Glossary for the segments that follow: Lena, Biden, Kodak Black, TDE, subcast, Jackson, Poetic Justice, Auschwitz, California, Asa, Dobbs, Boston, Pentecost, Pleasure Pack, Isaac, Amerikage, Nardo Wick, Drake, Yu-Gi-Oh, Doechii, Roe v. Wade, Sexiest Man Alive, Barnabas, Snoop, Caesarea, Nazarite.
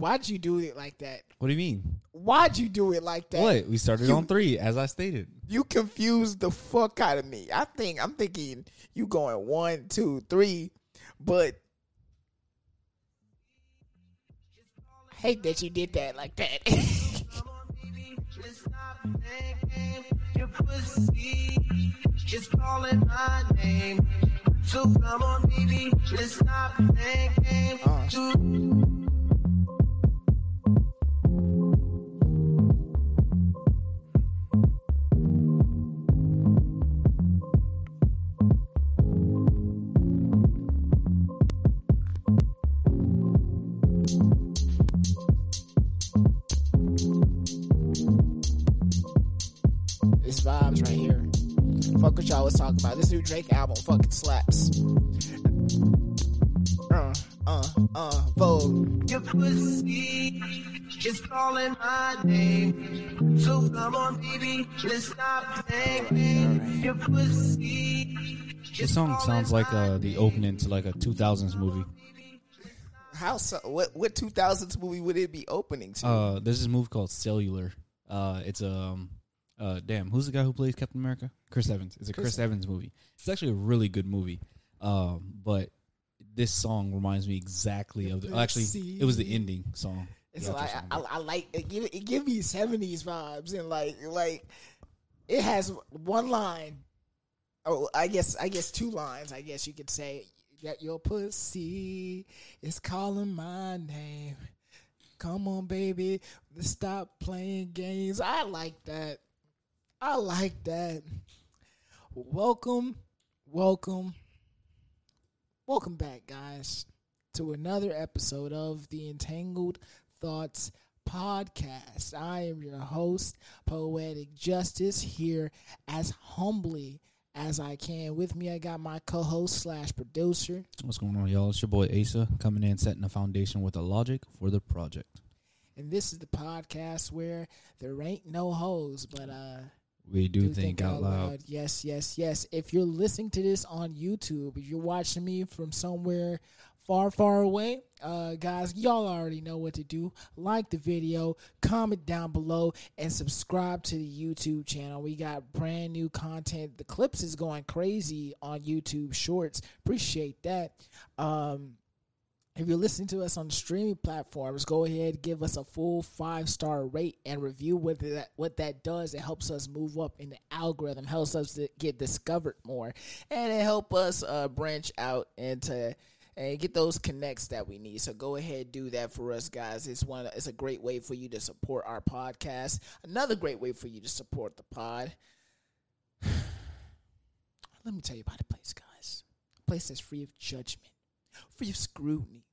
Why'd you do it like that? What do you mean? Why'd you do it like that? What? We started on three, as I stated. You confused the fuck out of me. I'm thinking you going 1, 2, 3, but I hate that you did that like that. Just calling my name. So come on, baby, let's stop thinking. It's vibes right here. Fuck what y'all was talking about. This new Drake album fucking slaps. Vogue. Your pussy is calling my name. So come on, baby, let's stop thinking. Your pussy. This song sounds like the opening to like a 2000s movie. How so? What 2000s movie would it be opening to? There's this movie called Cellular. It's a... damn, who's the guy who plays Captain America? Chris Evans. It's a Chris Evans movie. It's actually a really good movie. But this song reminds me exactly of the... Actually, it was the ending song. It's like, I like... It give me 70s vibes. And like it has one line. Oh, I guess two lines, I guess you could say. That your pussy is calling my name. Come on, baby. Stop playing games. I like that. Welcome back, guys, to another episode of the Entangled Thoughts podcast. I am your host, Poetic Justice, here as humbly as I can. With me, I got my co-host / producer. What's going on, y'all? It's your boy Asa coming in, setting the foundation with the logic for the project. And this is the podcast where there ain't no hoes, but... We do think out loud. Yes, yes, yes. If you're listening to this on YouTube, if you're watching me from somewhere far, far away, guys, y'all already know what to do. Like the video, comment down below, and subscribe to the YouTube channel. We got brand new content. The clips is going crazy on YouTube Shorts. Appreciate that. If you're listening to us on streaming platforms, go ahead, give us a full 5-star rate and review. What that does, it helps us move up in the algorithm, helps us to get discovered more, and it helps us branch out and get those connects that we need. So go ahead, do that for us, guys. It's a great way for you to support our podcast. Another great way for you to support the pod. Let me tell you about a place, guys. A place that's free of judgment. Free of scrutiny.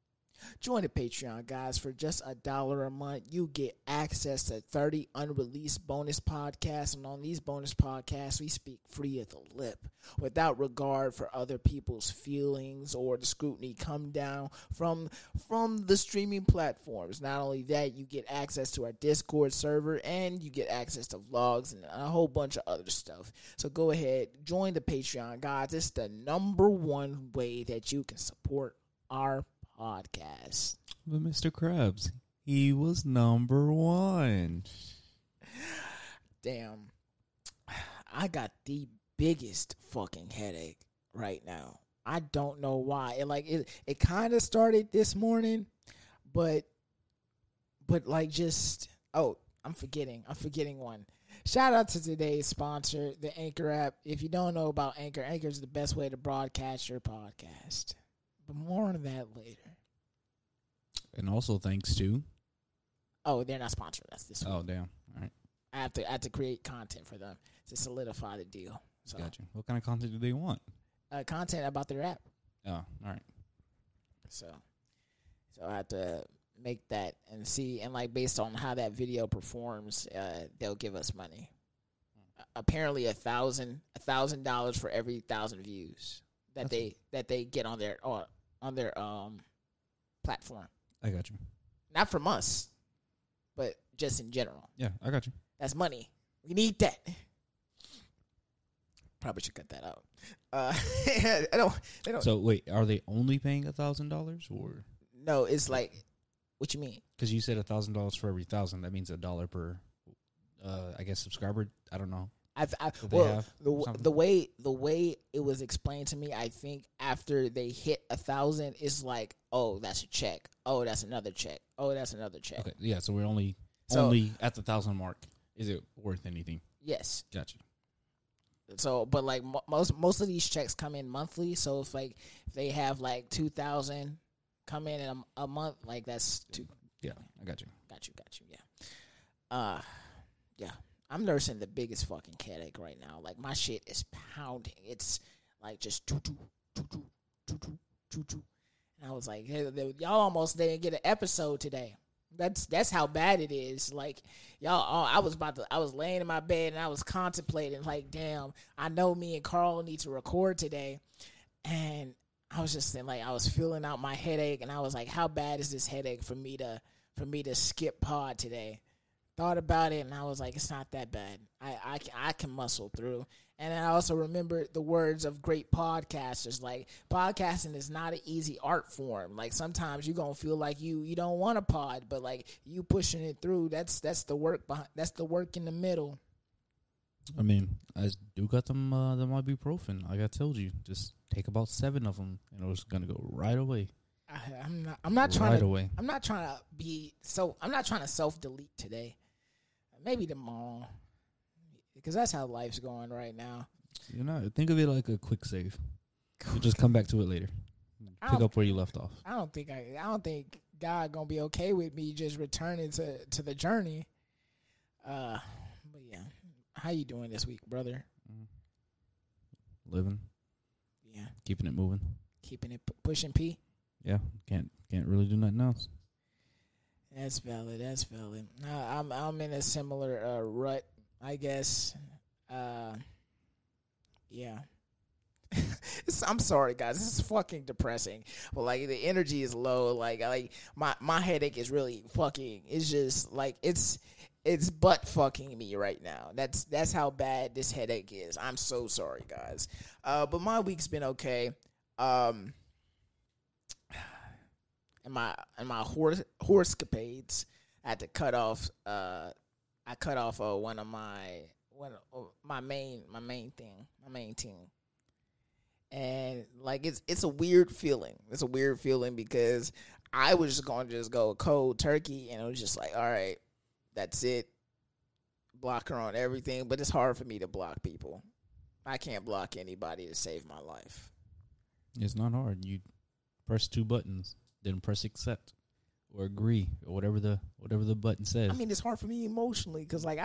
Join the Patreon, guys. For just $1 a month, you get access to 30 unreleased bonus podcasts. And on these bonus podcasts, we speak free of the lip, without regard for other people's feelings or the scrutiny come down from the streaming platforms. Not only that, you get access to our Discord server, and you get access to vlogs and a whole bunch of other stuff. So go ahead, join the Patreon, guys. It's the #1 way that you can support our podcast. But Mr. Krabs, he was #1. Damn. I got the biggest fucking headache right now. I don't know why. It kind of started this morning, I'm forgetting one. Shout out to today's sponsor, the Anchor app. If you don't know about Anchor, Anchor is the best way to broadcast your podcast. But more on that later. And also thanks to... Oh, they're not sponsoring us this week. Oh, damn. All right. I have to create content for them to solidify the deal. So. Gotcha. What kind of content do they want? Content about their app. Oh, all right. So I have to make that and see. And, based on how that video performs, they'll give us money. Apparently $1,000 for every 1,000 views that they get on their platform. I got you. Not from us, but just in general. Yeah, I got you. That's money. We need that. Probably should cut that out. I don't. So wait, are they only paying $1,000 or? No, it's like What you mean? Because you said $1,000 for every 1,000. That means $1 per, I guess, subscriber. I don't know. The way it was explained to me, I think after they hit 1,000, it's like, oh, that's a check. Oh, that's another check. Oh, that's another check. Okay, yeah. So we're only at the 1,000 mark. Is it worth anything? Yes. Gotcha. So, but like most of these checks come in monthly. So if like if they have like 2,000 come in a month, like that's two. Yeah, I got you. Got you. Yeah. Yeah. I'm nursing the biggest fucking headache right now. Like, my shit is pounding. It's, like, just doo-doo. And I was like, hey, y'all almost didn't get an episode today. That's how bad it is. Like, y'all, I was laying in my bed, and I was contemplating, like, damn, I know me and Carl need to record today. And I was just saying, like, I was feeling out my headache, and I was like, how bad is this headache for me to skip pod today? Thought about it, and I was like, it's not that bad. I can muscle through. And then I also remembered the words of great podcasters. Like, podcasting is not an easy art form. Like, sometimes you're going to feel like you don't want a pod, but, like, you pushing it through, that's the work behind, that's the work in the middle. I mean, I do got them ibuprofen. Like I told you, just take about 7 of them, and it's going to go right away. I'm not trying to self-delete today. Maybe tomorrow, because that's how life's going right now. You know, think of it like a quick save. You just come back to it later. Pick up where you left off. I don't think God gonna be okay with me just returning to the journey. But yeah, how you doing this week, brother? Living. Yeah. Keeping it moving. Keeping it pushing. P. Yeah, can't really do nothing else. That's valid. I'm in a similar rut, I guess. Yeah. I'm sorry, guys. This is fucking depressing. But like the energy is low. Like my headache is really fucking. It's just like it's butt fucking me right now. That's how bad this headache is. I'm so sorry, guys. But my week's been okay. In my horsecapades, I had to cut off. I cut off my main thing, and like it's a weird feeling. It's a weird feeling because I was just gonna go cold turkey, and it was just like, all right, that's it. Block her on everything, but it's hard for me to block people. I can't block anybody to save my life. It's not hard. You press 2 buttons. Then press accept or agree or whatever the button says. I mean, it's hard for me emotionally because like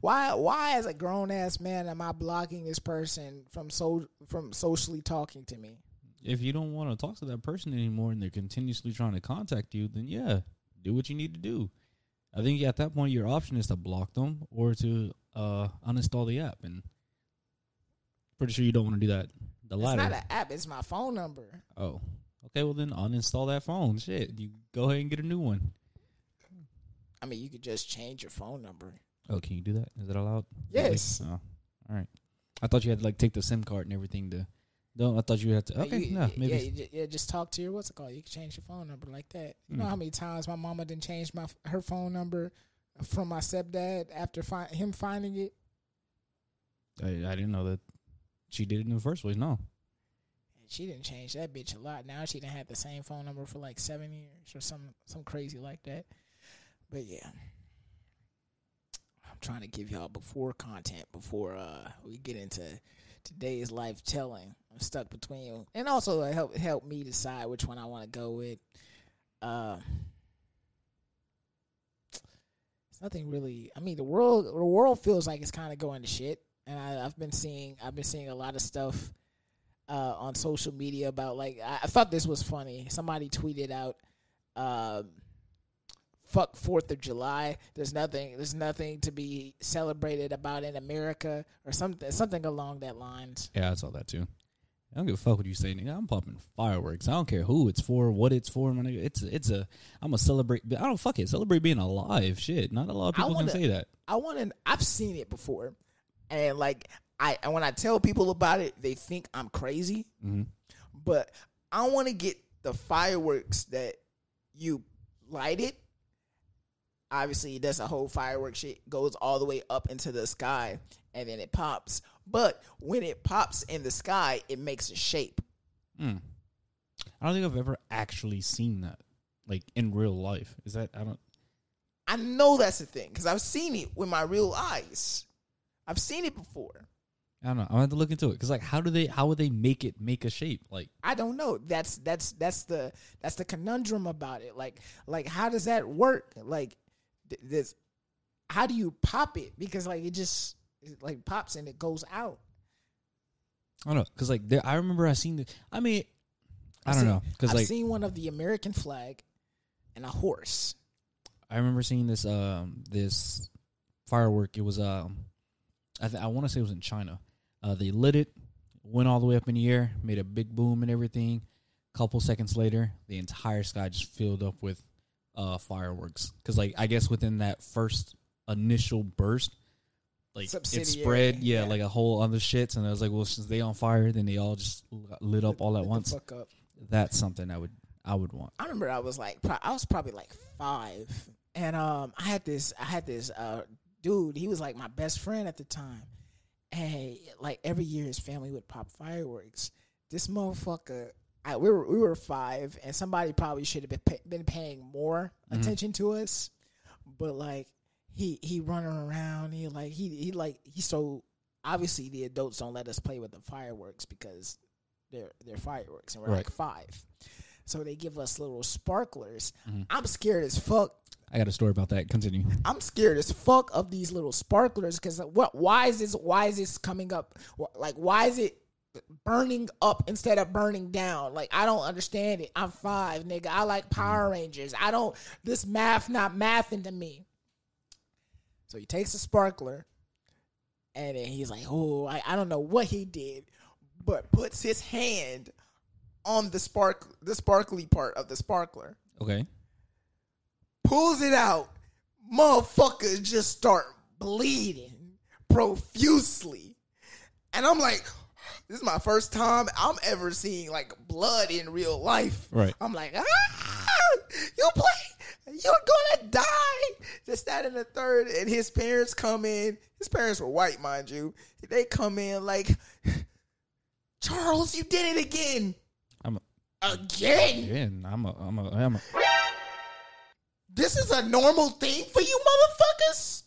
why as a grown ass man am I blocking this person from socially talking to me? If you don't want to talk to that person anymore and they're continuously trying to contact you, then yeah, do what you need to do. I think at that point your option is to block them or to uninstall the app, and pretty sure you don't want to do that. The latter. It's not an app; it's my phone number. Oh. Okay, well then uninstall that phone. Shit, you go ahead and get a new one. I mean, you could just change your phone number. Oh, can you do that? Is that allowed? Yes. Really? Oh, all right. I thought you had to like take the SIM card and everything to. No, I thought you had to. Okay, no, maybe. Yeah, just talk to your what's it called? You can change your phone number like that. You know how many times my mama didn't change her phone number from my stepdad after him finding it. I didn't know that she did it in the first place. No. She didn't change that bitch a lot. Now she done had the same phone number for like 7 years or some crazy like that. But yeah, I'm trying to give y'all before content before we get into today's life telling. I'm stuck between them. And also help me decide which one I want to go with. It's nothing really. I mean, the world feels like it's kind of going to shit, and I've been seeing a lot of stuff. On social media about, like, I thought this was funny. Somebody tweeted out, fuck 4th of July. There's nothing to be celebrated about in America or something along that lines. Yeah, I saw that, too. I don't give a fuck what you say, nigga. I'm popping fireworks. I don't care who it's for, what it's for, my nigga. I'm going to celebrate. I don't fuck it. Celebrate being alive. Shit, not a lot of people can say that. I've seen it before. And, like, and when I tell people about it, they think I'm crazy. Mm-hmm. But I want to get the fireworks that you light it, obviously that's a whole firework shit, goes all the way up into the sky, and then it pops. But when it pops in the sky, it makes a shape. Mm. I don't think I've ever actually seen that, like, in real life. Is that, I know that's the thing, because I've seen it with my real eyes. I've seen it before. I don't know. I'm gonna have to look into it, because, like, how would they make it make a shape? Like, I don't know. That's the conundrum about it. Like how does that work? Like, this, how do you pop it? Because, like, it just, it, like, pops and it goes out. I don't know, because, like, I remember I seen the. I mean, I don't know, because I've seen one of the American flag and a horse. I remember seeing this this firework. It was I want to say it was in China. They lit it, went all the way up in the air, made a big boom and everything. A couple seconds later, the entire sky just filled up with fireworks. Because, like, I guess within that first initial burst, like, it spread, yeah, like a whole other shit. And I was like, well, since they on fire, then they all just lit up all at once. Fuck up. That's something I would want. I remember I was probably like 5, and I had this dude. He was like my best friend at the time, and, like, every year his family would pop fireworks. This motherfucker, we were 5, and somebody probably should have been paying more attention to us, but, like, he running around. He so obviously the adults don't let us play with the fireworks because they're fireworks, and we're right. Like 5, so they give us little sparklers. Mm-hmm. I'm scared as fuck. I got a story about that. Continue. I'm scared as fuck of these little sparklers because what? Why is this coming up? Like, why is it burning up instead of burning down? Like, I don't understand it. I'm 5, nigga. I like Power Rangers. I don't. This math not mathing to me. So he takes a sparkler, and then he's like, oh, I don't know what he did, but puts his hand on the sparkly part of the sparkler. Okay. Pulls it out. Motherfuckers just start bleeding profusely. And I'm like, this is my first time I'm ever seeing, like, blood in real life. Right. I'm like, you're gonna die. Just that and the third. And his parents come in. His parents were white, mind you. They come in like, Charles, you did it again. Again. I'm a. This is a normal thing for you, motherfuckers.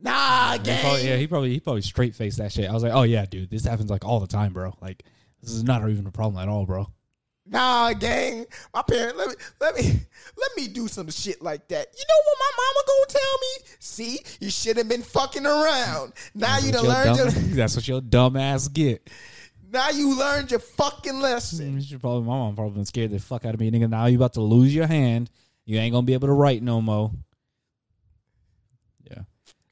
Nah, gang. He probably straight faced that shit. I was like, oh yeah, dude, this happens, like, all the time, bro. Like, this is not even a problem at all, bro. Nah, gang. My parents let me do some shit like that. You know what my mama gonna tell me? See, you should have been fucking around. Now you done learned your. That's what your dumb ass get. Now you learned your fucking lesson. My mom probably been scared the fuck out of me, nigga. Now you about to lose your hand. You ain't gonna be able to write no more. Yeah.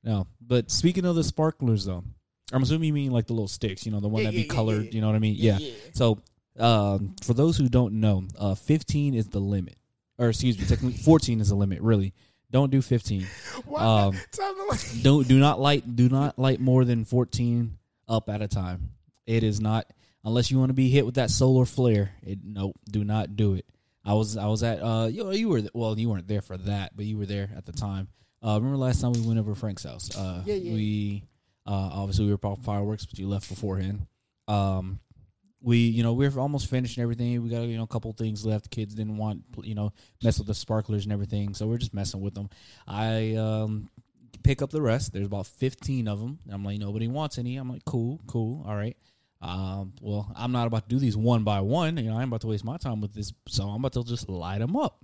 No, but speaking of the sparklers, though, I'm assuming you mean, like, the little sticks, you know, the one that be colored. Yeah. You know what I mean? Yeah. So, for those who don't know, 15 is the limit, or excuse me, technically 14 is the limit. Really, don't do 15. Why? Do not light more than 14 up at a time. It is not, unless you want to be hit with that solar flare. Do not do it. I was at you weren't there for that, but you were there at the time. Remember last time we went over Frank's house? We obviously we were popping fireworks, but you left beforehand. We were almost finished and everything. We got, a couple things left. Kids didn't want, mess with the sparklers and everything, so we're just messing with them. I pick up the rest. There's about 15 of them. And I'm like, nobody wants any. I'm like, cool, all right. Well, I'm not about to do these one by one. I ain't about to waste my time with this, so I'm about to just light them up.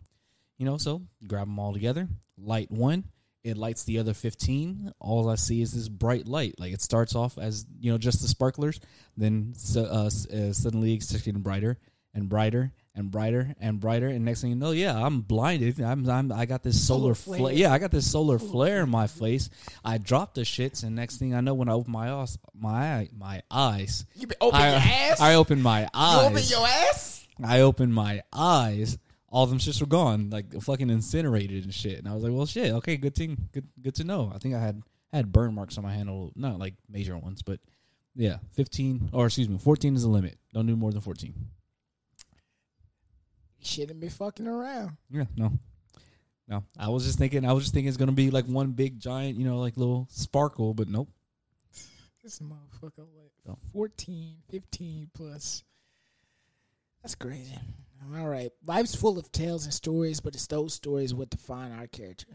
So grab them all together, light one, it lights the other 15. All I see is this bright light. Like, it starts off as, just the sparklers, then suddenly it's getting brighter and brighter and brighter and brighter, and next thing you know, I'm blinded. I got this solar flare. Yeah, I got this solar flare in my face. I dropped the shits, and next thing I know, when I open my eyes, I open my eyes. You open your ass. I open my eyes. All them shits were gone, like fucking incinerated and shit. And I was like, well, shit. Okay, good thing. Good to know. I think I had burn marks on my handle, not like major ones, but yeah, 14 is the limit. Don't do more than 14. Shouldn't be fucking around. Yeah, no. No, I was just thinking it's gonna be like one big giant, you know, like little sparkle, but nope. This motherfucker like 14, 15 plus. That's crazy. All right. Life's full of tales and stories, but it's those stories what define our character.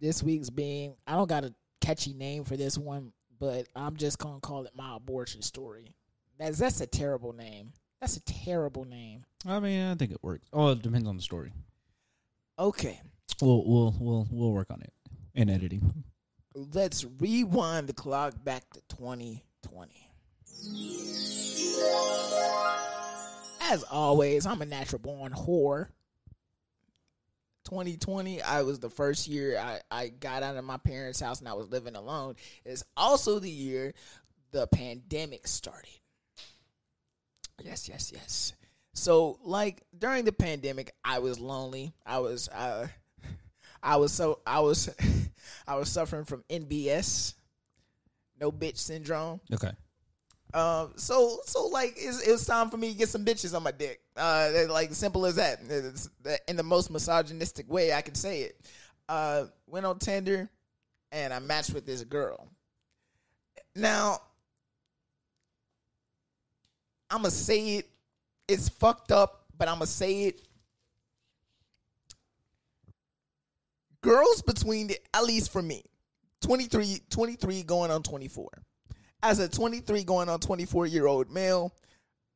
This week's being, I don't got a catchy name for this one, but I'm just going to call it My Abortion Story. That's a terrible name. That's a terrible name. I mean, I think it works. Oh, it depends on the story. Okay. We'll work on it in editing. Let's rewind the clock back to 2020. As always, I'm a natural born whore. 2020, I was the first year I got out of my parents' house and I was living alone. It's also the year the pandemic started. Yes, yes, yes. So, like, during the pandemic, I was lonely. I was suffering from NBS, no bitch syndrome. Okay. So like it was time for me to get some bitches on my dick. Like simple as that. It's in the most misogynistic way I can say it. Went on Tinder, and I matched with this girl. Now, I'm gonna say it. It's fucked up, but I'm gonna say it. Girls between at least for me, 23 going on 24. As a 23 going on 24-year-old male,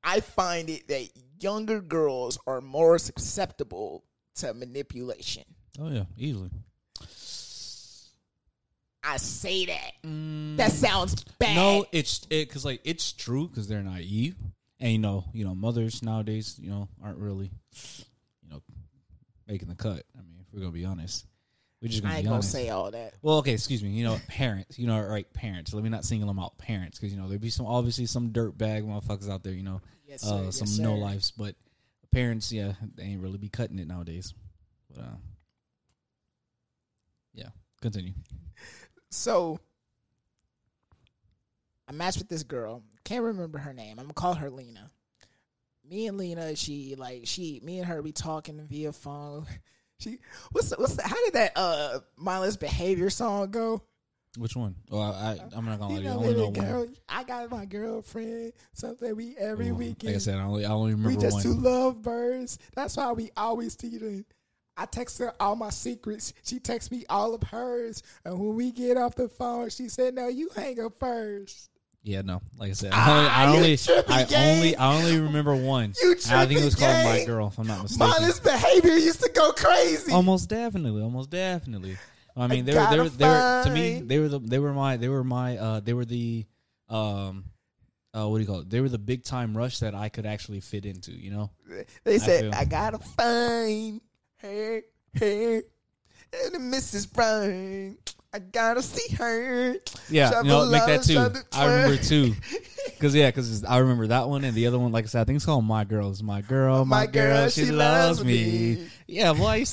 I find it that younger girls are more susceptible to manipulation. Oh, yeah, easily. I say that. That sounds bad. No, it's true because they're naive. And, you know, mothers nowadays, you know, aren't really, you know, making the cut. I mean, if we're going to be honest. I ain't gonna say all that. Well, okay, excuse me. You know, parents. You know, right? Parents. Let me not single them out. Parents, because you know there'd be some obviously some dirtbag motherfuckers out there. You know, yes, sir, some yes, no lives. But parents, yeah, they ain't really be cutting it nowadays. But yeah, continue. So I matched with this girl. Can't remember her name. I'm gonna call her Lena. Me and Lena, me and her be talking via phone. How did that mindless behavior song go? Which one? Oh, I'm not gonna lie. I only know one. I got my girlfriend. Something we every weekend. Like I said, I only remember one. We just two lovebirds. That's why we always teeter. I text her all my secrets. She texts me all of hers. And when we get off the phone, she said, "No, you hang up first." Yeah, no. Like I said, I only remember one. I think it was called My Girl, if I'm not mistaken. Mindless behavior used to go crazy. Almost definitely. I mean, they were to me, they were the big time rush that I could actually fit into, you know? They said, I gotta find her and the Mrs. Brown. I gotta see her. Yeah, Shabba, you know, make that too. I remember two. Because I remember that one and the other one, like I said, I think it's called My Girl. It's My Girl, my girl, she loves me. Yeah, well, I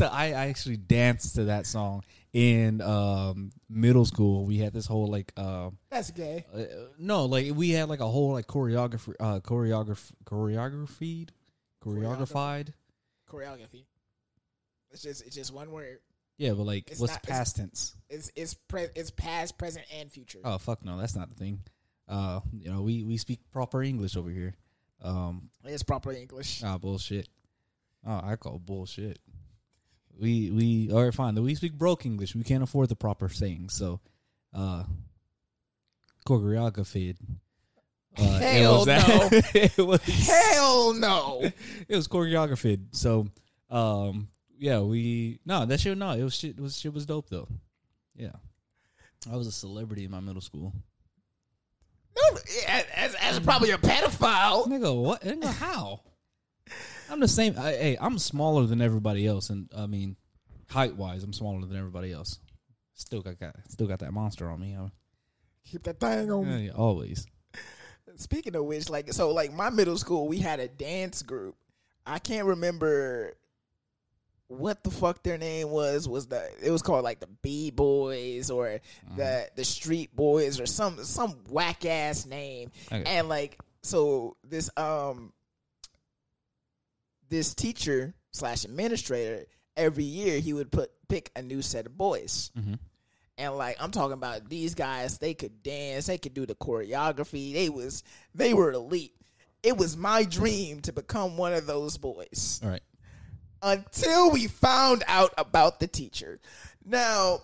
actually danced to that song in middle school. We had this whole, like... that's gay. No, like, we had, like, a whole, like, choreography. It's just one word. Yeah, but like, it's past tense? It's past, present, and future. Oh fuck no, that's not the thing. You know, we speak proper English over here. It's proper English. Ah, bullshit. Oh, I call bullshit. We all right, fine. We speak broke English. We can't afford the proper sayings. So, choreography. Hell no. It was choreography. So, yeah, shit was dope though. Yeah, I was a celebrity in my middle school. No, as probably a pedophile. Nigga, what? Nigga, how? I'm the same. Hey, I'm smaller than everybody else, and I mean, height wise, I'm smaller than everybody else. Still got that monster on me. Keep that thing on me always. Speaking of which, like my middle school, we had a dance group. I can't remember what the fuck their name was called like the B Boys or the Street Boys or some whack ass name. Okay. And like so this teacher / administrator every year he would pick a new set of boys. Mm-hmm. And like I'm talking about these guys, they could dance, they could do the choreography. They were elite. It was my dream to become one of those boys. All right. Until we found out about the teacher. Now,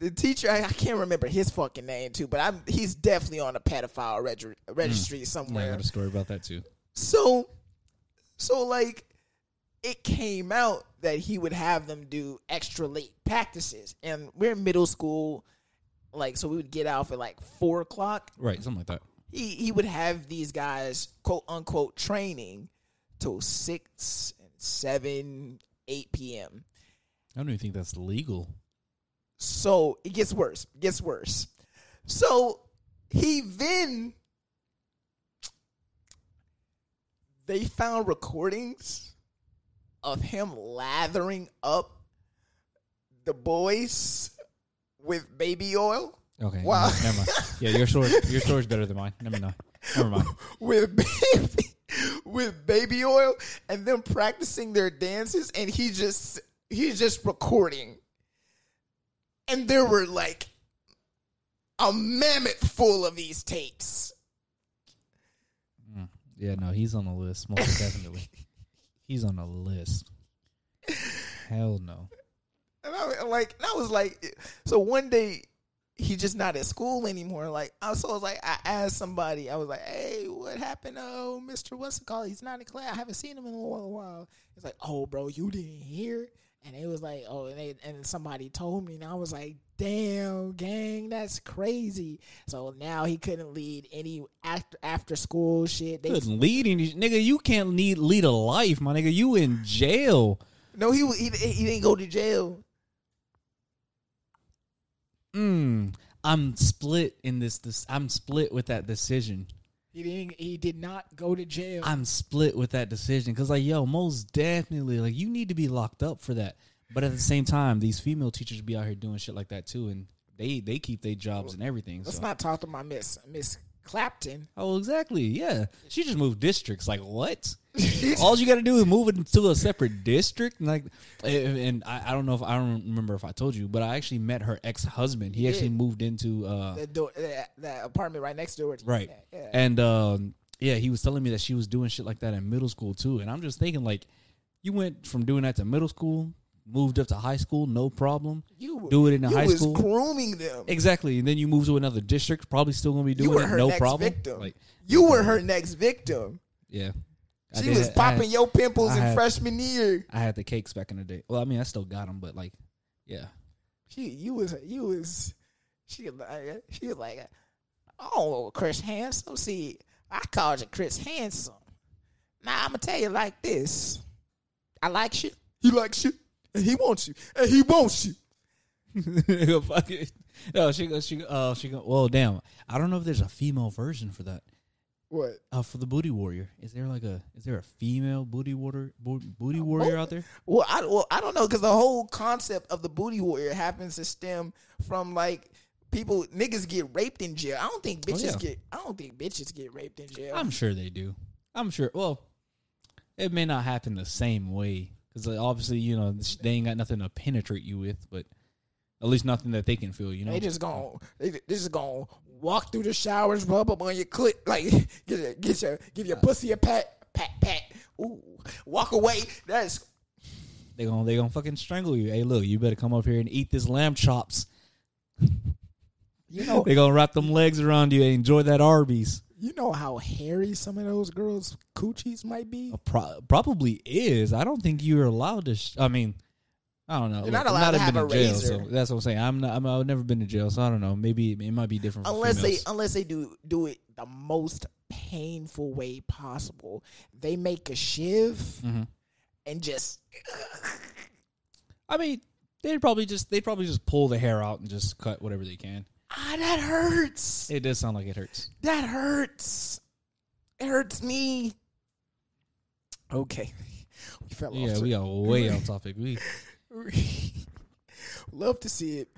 the teacher, I can't remember his fucking name too, but he's definitely on a pedophile registry somewhere. Yeah, I got a story about that too. So like it came out that he would have them do extra late practices. And we're in middle school, like, so we would get out at like 4 o'clock. Right, something like that. He would have these guys, quote unquote, training till 6 and 7, 8 p.m. I don't even think that's legal. So it gets worse. So they found recordings of him lathering up the boys with baby oil. Okay. Wow. Never mind. Yeah, your story's better than mine. Never mind. With baby oil and them practicing their dances, and he's just recording. And there were like a mammoth full of these tapes. Yeah, no, he's on the list. Most definitely. He's on the list. Hell no. And I was like, so one day he's just not at school anymore. Like, so I was like, I asked somebody, I was like, hey, what happened? Oh, Mr. What's it called? He's not in class. I haven't seen him in a while. It's like, oh, bro, you didn't hear? And it was like, oh, and somebody told me, and I was like, damn, gang, that's crazy. So now he couldn't lead any after school shit. They couldn't lead any, nigga. You can't lead a life, my nigga. You in jail? No, he didn't go to jail. I'm split in this. I'm split with that decision. He did not go to jail. I'm split with that decision because, like, yo, most definitely, like, you need to be locked up for that. But at the same time, these female teachers be out here doing shit like that too, and they keep their jobs and everything. Let's not talk to my Miss Clapton. Oh, exactly. Yeah, she just moved districts. Like, what? All you got to do is move it into a separate district. Like, and I don't remember if I told you, but I actually met her ex-husband. He actually moved into that apartment right next door. Right. Yeah. And he was telling me that she was doing shit like that in middle school too. And I'm just thinking, like, you went from doing that to middle school, moved up to high school, no problem. You do it in high school. You was grooming them. Exactly. And then you moved to another district, probably still going to be doing it, no problem. Like, you were her next victim. Yeah. She was popping your pimples in freshman year. I had the cakes back in the day. Well, I mean, I still got them, but like, yeah. She was like, oh, Chris Handsome. See, I called you Chris Handsome. Now I'm gonna tell you like this: I like you. He likes you, and he wants you, and he wants you. Fuck it. No, she goes. Well, damn. I don't know if there's a female version for that. What? For the booty warrior, is there a female booty warrior out there? Well, I don't know, because the whole concept of the booty warrior happens to stem from like people niggas get raped in jail. I don't think bitches get raped in jail. I'm sure they do. I'm sure. Well, it may not happen the same way because like, obviously you know they ain't got nothing to penetrate you with, but at least nothing that they can feel. You know, they just gonna walk through the showers, rub up on your clit, like give your pussy a pat. Ooh, walk away. That's they gonna fucking strangle you. Hey, look, you better come up here and eat this lamb chops. You know they gonna wrap them legs around you and enjoy that Arby's. You know how hairy some of those girls' coochies might be. Probably is. I don't think you're allowed to. I don't know. You're not allowed to have a razor. So that's what I'm saying. I've never been to jail, so I don't know. Maybe it might be different. Unless they do it the most painful way possible. They make a shiv and just. I mean, they probably just pull the hair out and just cut whatever they can. Ah, that hurts. It does sound like it hurts. That hurts. It hurts me. Okay, we fell off. Yeah, we are way off topic. We. Love to see it.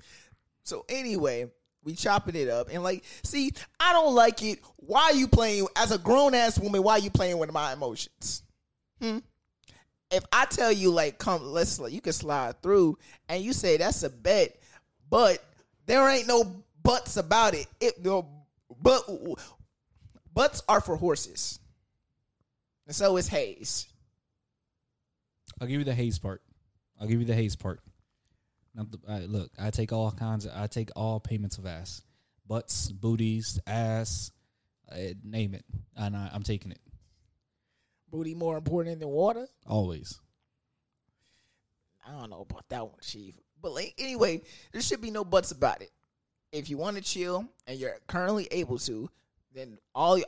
So anyway, we chopping it up and like, see, I don't like it. Why are you playing as a grown ass woman? Why are you playing with my emotions? if I tell you, like, come, let's, you can slide through, and you say that's a bet, but there ain't no buts about it. Butts are for horses, and so is Hayes. I'll give you the Hayes part. Look, I take all payments of ass, butts, booties, ass, name it, and I'm taking it. Booty more important than water? Always. I don't know about that one, Chief. But like, anyway, there should be no buts about it. If you want to chill and you're currently able to, then all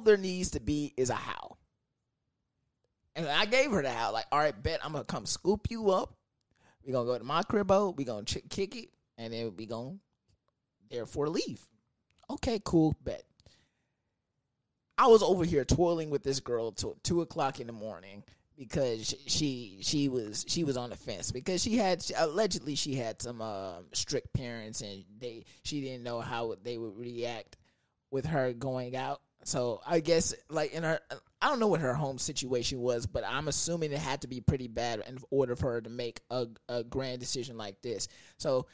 there needs to be is a how. And I gave her the how. Like, all right, bet I'm gonna come scoop you up. We're gonna go to my cribbo. We're gonna kick it, and then we're gonna therefore leave. Okay, cool, bet. I was over here toiling with this girl till 2 o'clock in the morning because she was on the fence because she allegedly had some strict parents and she didn't know how they would react with her going out. So I guess like in her, I don't know what her home situation was, but I'm assuming it had to be pretty bad in order for her to make a grand decision like this. So.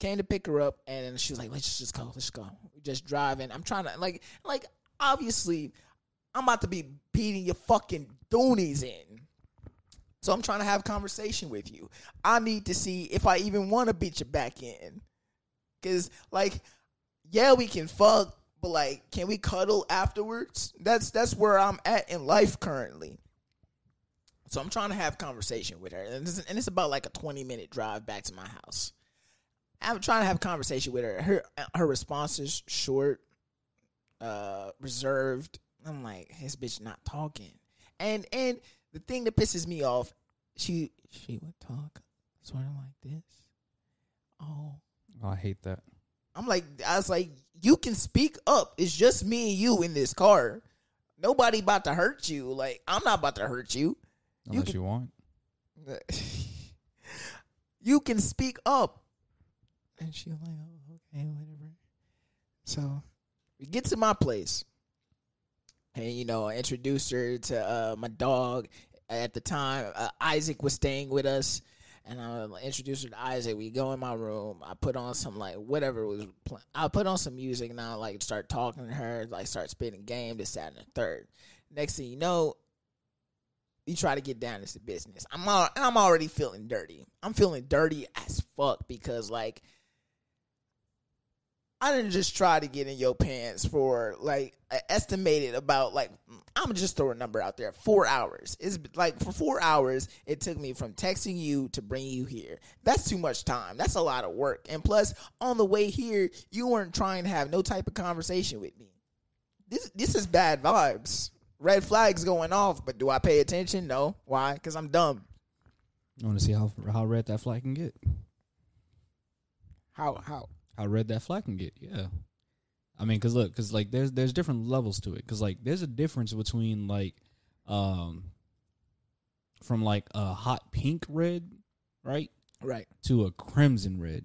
Came to pick her up, and she was like, let's just go, We're just driving. I'm trying to, like obviously, I'm about to be beating your fucking doonies in. So I'm trying to have a conversation with you. I need to see if I even want to beat you back in. Because, like, yeah, we can fuck, but, like, can we cuddle afterwards? That's where I'm at in life currently. So I'm trying to have a conversation with her. And it's about, like, a 20-minute drive back to my house. I'm trying to have a conversation with her. Her response is short, reserved. I'm like, this bitch not talking. And the thing that pisses me off, she would talk sort of like this. Oh, I hate that. I was like, you can speak up. It's just me and you in this car. Nobody about to hurt you. Like, I'm not about to hurt you. Unless you want. You can speak up. And she was like, oh, okay, whatever. So we get to my place. And, you know, I introduced her to my dog. At the time, Isaac was staying with us. And I introduced her to Isaac. We go in my room. I put on some, like, whatever was playing. I put on some music, and I, like, start talking to her, like, start spitting game, this, that, and the third. Next thing you know, you try to get down into business. I'm already feeling dirty. I'm feeling dirty as fuck because, like, I didn't just try to get in your pants for, like, estimated about, like, I'm just throwing a number out there, 4 hours. It's, like, for 4 hours, it took me from texting you to bring you here. That's too much time. That's a lot of work. And plus, on the way here, you weren't trying to have no type of conversation with me. This is bad vibes. Red flags going off, but do I pay attention? No. Why? Because I'm dumb. I want to see how red that flag can get. How? How red that flag can get, yeah. I mean, because like there's different levels to it. Because like there's a difference between like, from like a hot pink red, right? Right. To a crimson red.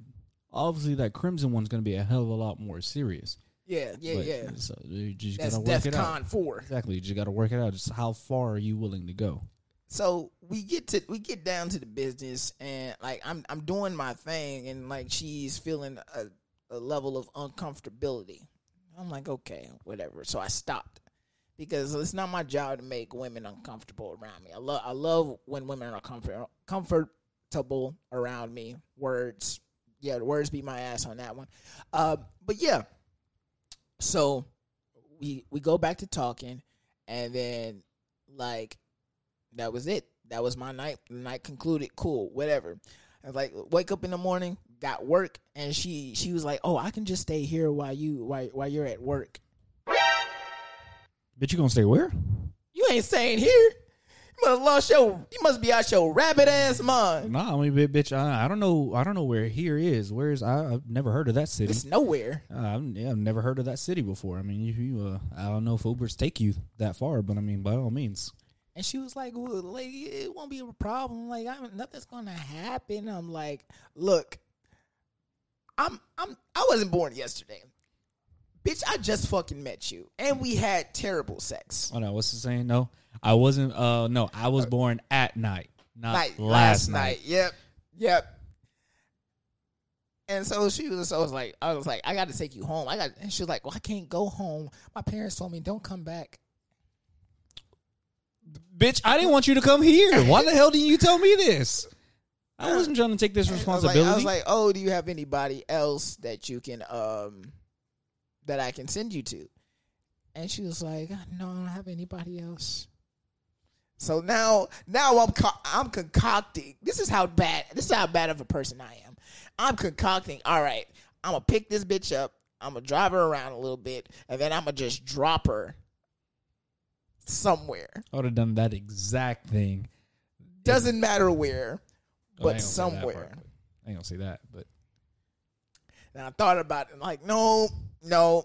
Obviously, that crimson one's gonna be a hell of a lot more serious. Yeah. So you just gotta work it out. That's DEFCON 4. Exactly. You just gotta work it out. Just how far are you willing to go? So we get down to the business, and like I'm doing my thing, and like she's feeling a level of uncomfortability. I'm like, okay, whatever. So I stopped because it's not my job to make women uncomfortable around me. I love when women are comfortable around me. Words. Yeah, the words beat my ass on that one. But yeah. So we go back to talking, and then like that was it. That was my night. The night concluded. Cool, whatever. I was like, wake up in the morning, got work, and she was like, "Oh, I can just stay here while you're at work." But you gonna stay where? You ain't staying here. You must have lost your. You must be out your rabbit ass mind. Nah, I mean, bitch, I don't know. I don't know where here is. Where is? I've never heard of that city. It's nowhere. I've never heard of that city before. I mean, you I don't know if Ubers take you that far, but I mean, by all means. And she was like, well, lady, it won't be a problem. Like, nothing's going to happen. I'm like, look, I wasn't born yesterday. Bitch, I just fucking met you. And we had terrible sex. Oh, no, what's the saying? No, I wasn't. No, I was born at night, not last night. Yep. And so she was. I was like, I got to take you home. And she was like, well, I can't go home. My parents told me don't come back. Bitch, I didn't want you to come here. Why the hell didn't you tell me this? I wasn't trying to take this responsibility. I was like, oh, do you have anybody else that you can, that I can send you to? And she was like, no, I don't have anybody else. So now I'm concocting. This is how bad of a person I am. I'm concocting. All right, I'm going to pick this bitch up. I'm going to drive her around a little bit. And then I'm going to just drop her somewhere. I would have done that exact thing. Doesn't matter where, but somewhere. I ain't going to say that, but. And I thought about it. I'm like, no,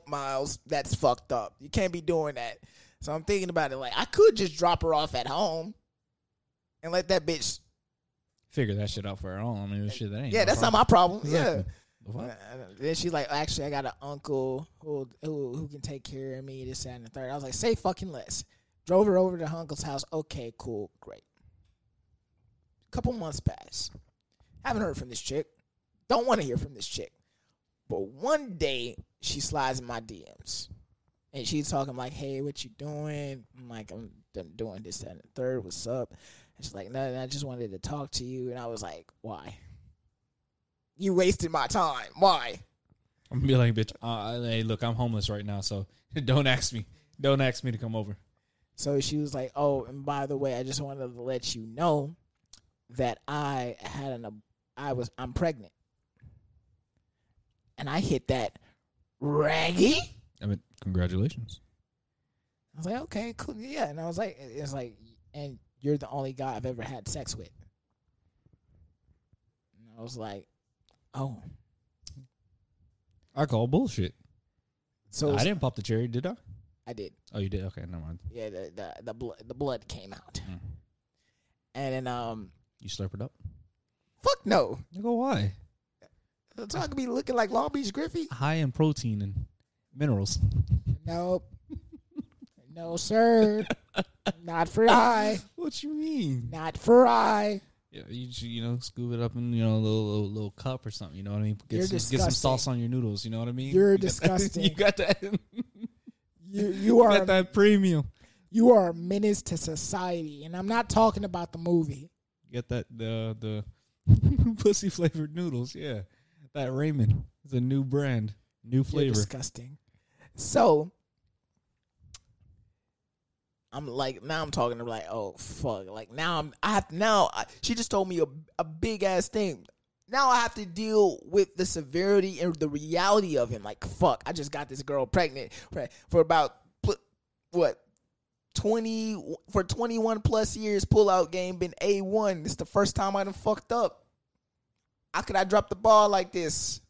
Miles, that's fucked up. You can't be doing that. So I'm thinking about it. Like, I could just drop her off at home and let that bitch figure that shit out for her own. I mean, shit, that ain't. Yeah, that's not my problem. Yeah. What? Then she's like, actually, I got an uncle who can take care of me, this, that, and the third. I was like, say fucking less. Drove her over to her uncle's house. Okay, cool, great. Couple months pass. Haven't heard from this chick. Don't want to hear from this chick. But one day, she slides in my DMs. And she's talking like, hey, what you doing? I'm like, I'm doing this, that, and the third. What's up? And she's like, nothing. I just wanted to talk to you. And I was like, why? You wasted my time. Why? I'm going to be like, bitch, hey, look, I'm homeless right now, so don't ask me. Don't ask me to come over. So she was like, oh, and by the way, I just wanted to let you know that I'm pregnant. And I hit that raggy. I mean, congratulations. I was like, okay, cool. Yeah. And I was like, it's like, and you're the only guy I've ever had sex with. And I was like, oh. I call bullshit. So I didn't pop the cherry, did I? I did. Oh, you did? Okay, never mind. Yeah, the blood came out. Mm. And then you slurp it up? Fuck no. You go, why? So I could be looking like Long Beach Griffey. High in protein and minerals. Nope. No, sir. Not for I. What you mean? Not for I. Yeah, you know, scoop it up in, you know, a little cup or something. You know what I mean? Get some sauce on your noodles. You know what I mean? You're disgusting. You got that. You are. You got that premium. You are a menace to society, and I'm not talking about the movie. You got that the pussy flavored noodles, yeah. That Raymond is a new brand, new flavor. You're disgusting. So I'm like, now I'm talking to her like, oh fuck, like now she just told me a big ass thing. Now I have to deal with the severity and the reality of him. Like fuck, I just got this girl pregnant for about 21 plus years. Pullout game been A1. This is the first time I done fucked up. How could I drop the ball like this?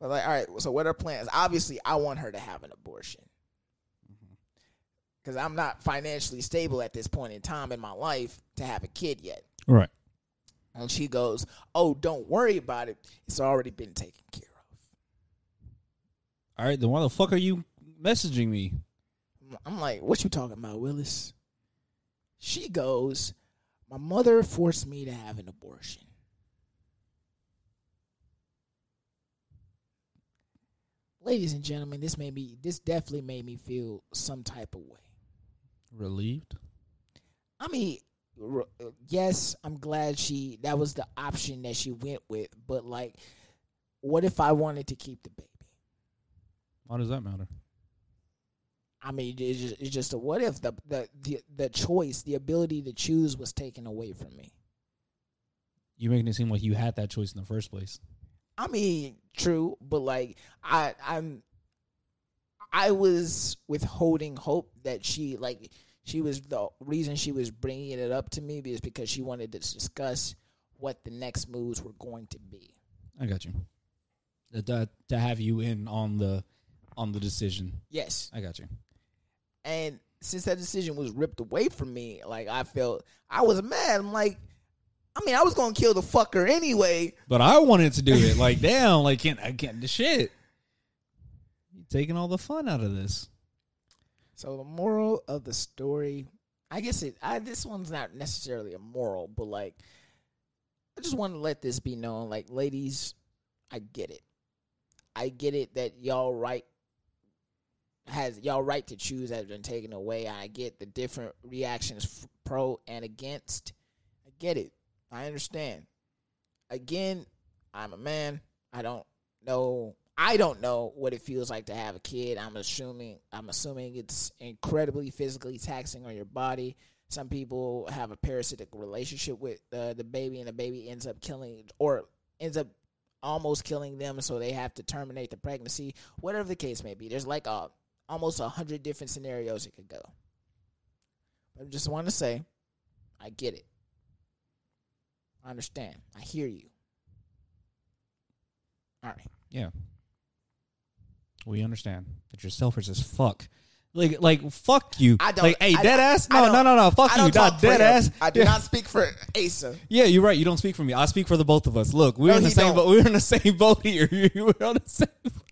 I was like, all right, so what are plans? Obviously, I want her to have an abortion because I'm not financially stable at this point in time in my life to have a kid yet. Right. And she goes, oh, don't worry about it. It's already been taken care of. All right, then why the fuck are you messaging me? I'm like, what you talking about, Willis? She goes, my mother forced me to have an abortion. Ladies and gentlemen, this definitely made me feel some type of way. Relieved? I mean, yes, I'm glad that was the option that she went with, but like, what if I wanted to keep the baby? Why does that matter? I mean, it's just a what if the choice, the ability to choose was taken away from me. You're making it seem like you had that choice in the first place. I mean, true, but like I was withholding hope that she was the reason she was bringing it up to me is because she wanted to discuss what the next moves were going to be. I got you. To have you in on the decision. Yes, I got you. And since that decision was ripped away from me, like I was mad. I'm like. I mean, I was gonna kill the fucker anyway. But I wanted to do it. Like, damn, like I can't do shit. You're taking all the fun out of this. So the moral of the story, I guess this one's not necessarily immoral, but like, I just want to let this be known. Like, ladies, I get it. I get it that y'all right to choose has been taken away. I get the different reactions, pro and against. I get it. I understand. Again, I'm a man. I don't know what it feels like to have a kid. I'm assuming it's incredibly physically taxing on your body. Some people have a parasitic relationship with the baby, and the baby ends up almost killing them, so they have to terminate the pregnancy. Whatever the case may be, there's like almost 100 different scenarios it could go. But I just want to say, I get it. I understand. I hear you. All right. Yeah. We understand that you're selfish as fuck. Like, fuck you. I don't. Like, hey, dead ass? No. Fuck you. Not dead ass. I do not speak for Asa. Yeah, you're right. You don't speak for me. I speak for the both of us. Look, we're in the same boat here. We're on the same boat.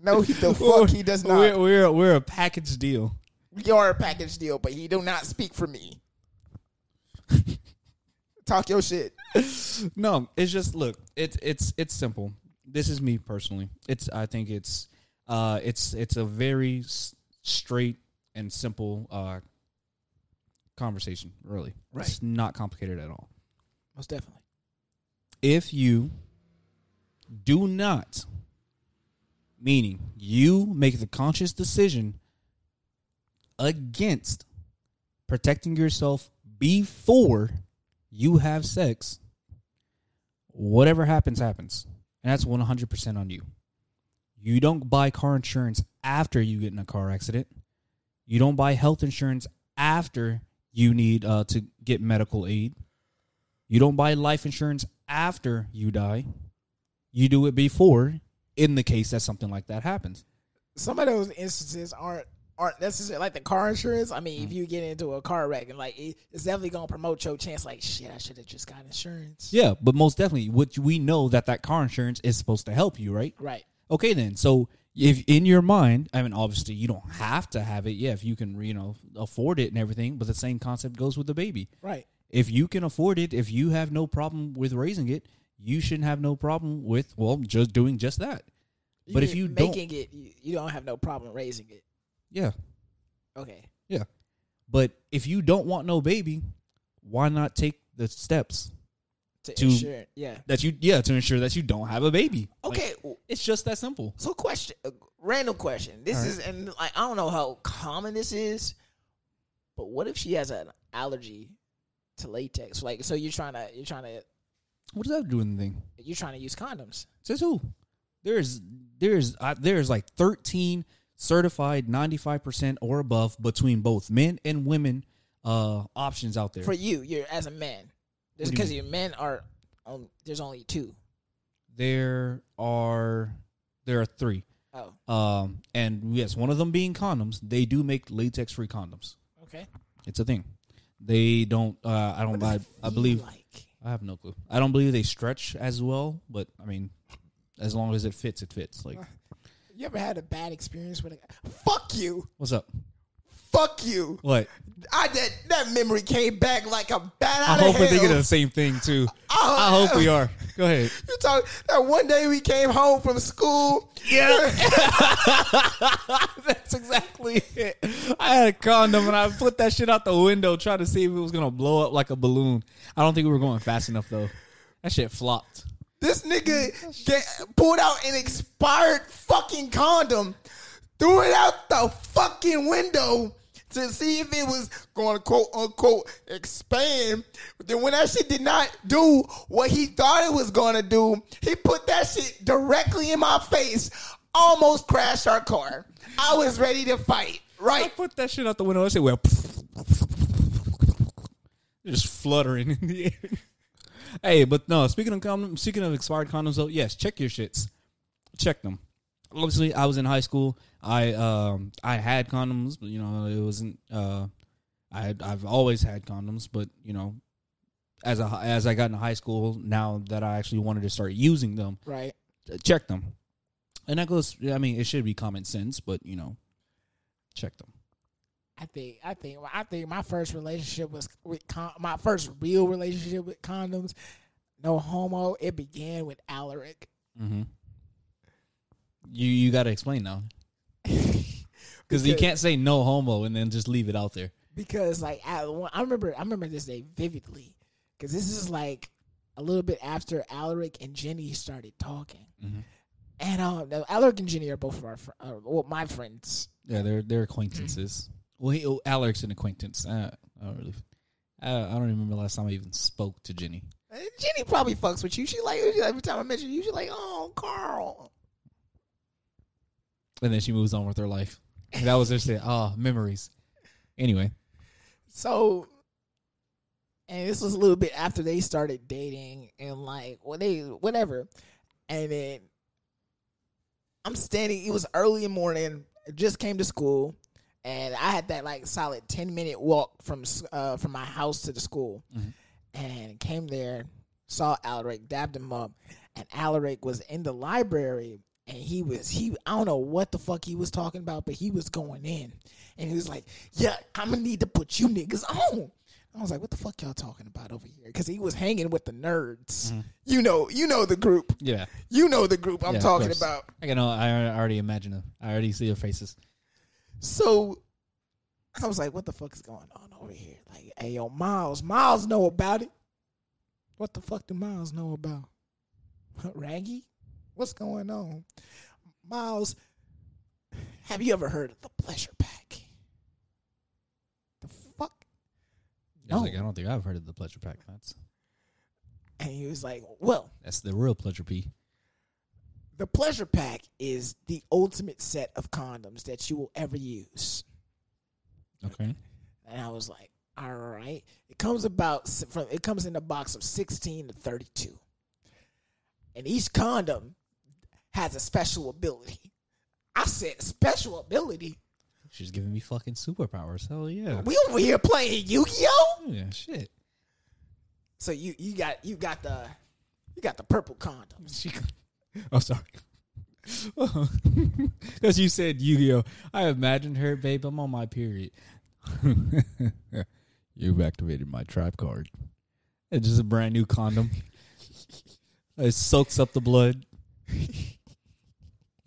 No, the fuck he does not. We're a package deal. We are a package deal, but he do not speak for me. Talk your shit. No, it's just, look, it's simple. This is me personally. I think it's a very straight and simple conversation, really. Right. It's not complicated at all. Most definitely. If you do not, meaning you make the conscious decision against protecting yourself before you have sex, whatever happens, happens. And that's 100% on you. You don't buy car insurance after you get in a car accident. You don't buy health insurance after you need to get medical aid. You don't buy life insurance after you die. You do it before, in the case that something like that happens. Some of those instances aren't necessarily like the car insurance. I mean, if you get into a car wreck, and like it's definitely gonna promote your chance. Like, shit, I should have just got insurance. Yeah, but most definitely, which we know that car insurance is supposed to help you, right? Right. Okay, then. So if in your mind, I mean, obviously you don't have to have it. Yeah, if you can, afford it and everything. But the same concept goes with the baby, right? If you can afford it, if you have no problem with raising it, you shouldn't have no problem with just doing just that. But if you don't, making it, you don't have no problem raising it. Yeah. Okay. Yeah. But if you don't want no baby, why not take the steps to ensure to ensure that you don't have a baby? Okay. Like, it's just that simple. So random question. This is, and like, I don't know how common this is, but what if she has an allergy to latex? Like, so you're trying to what does that do in the thing? You're trying to use condoms. Says who? There's like 13 certified 95% or above between both men and women options out there. For you're as a man. Because your men are, there's only 2. There are 3. Oh. And yes, one of them being condoms. They do make latex-free condoms. Okay. It's a thing. They don't, I have no clue. I don't believe they stretch as well, but I mean, as long as it fits, it fits. Like, you ever had a bad experience with a guy? Fuck you. What's up? Fuck you. What? That memory came back like a bat out of hell. I hope we're thinking of the same thing, too. I hope we are. Go ahead. You talk that one day we came home from school. Yeah. That's exactly it. I had a condom, and I put that shit out the window trying to see if it was going to blow up like a balloon. I don't think we were going fast enough, though. That shit flopped. This nigga pulled out an expired fucking condom, threw it out the fucking window to see if it was going to quote unquote expand. But then when that shit did not do what he thought it was going to do, he put that shit directly in my face, almost crashed our car. I was ready to fight, right? I put that shit out the window. I said, well, just fluttering in the air. Hey, but no, speaking of expired condoms, though, yes, check your shits. Check them. Obviously, I was in high school. I had condoms, but, it wasn't, I've always had condoms, but, as I got into high school, now that I actually wanted to start using them, right, check them. And that goes, I mean, it should be common sense, but, check them. I think my first relationship was with my first real relationship with condoms. No homo. It began with Alaric. Mm-hmm. You got to explain now, because you can't say no homo and then just leave it out there. Because like I remember this day vividly, because this is like a little bit after Alaric and Jenny started talking, mm-hmm. and Alaric and Jenny are both of our my friends. Yeah, they're acquaintances. Well, Alaric's an acquaintance. I don't remember the last time I even spoke to Jenny. Jenny probably fucks with you. She like every time I mention you, she's like, "Oh, Carl." And then she moves on with her life. And that was her saying, "Oh, memories." Anyway, so and this was a little bit after they started dating and like whatever, and then I'm standing. It was early in the morning. I just came to school. And I had that like solid 10-minute walk from my house to the school, mm-hmm. and came there, saw Alaric, dabbed him up, and Alaric was in the library, and I don't know what the fuck he was talking about, but he was going in, and he was like, "Yeah, I'm gonna need to put you niggas on." I was like, "What the fuck y'all talking about over here?" Because he was hanging with the nerds, mm-hmm. you know the group, yeah, you know the group I'm talking about. I already imagine them. I already see their faces. So I was like, what the fuck is going on over here? Like, hey, yo, Miles know about it. What the fuck do Miles know about? Raggy? What's going on? Miles, have you ever heard of the Pleasure Pack? The fuck? No. I don't think I've heard of the Pleasure Pack. And he was like, well. That's the real Pleasure P. The Pleasure Pack is the ultimate set of condoms that you will ever use. Okay. And I was like, all right. It comes in a box of 16 to 32. And each condom has a special ability. I said special ability? She's giving me fucking superpowers. Hell yeah. We over here playing Yu-Gi-Oh? Yeah, shit. So you got the purple condom. Oh, sorry. Because you said Yu-Gi-Oh. I imagined her, babe, I'm on my period. You've activated my trap card. It's just a brand new condom. It soaks up the blood. You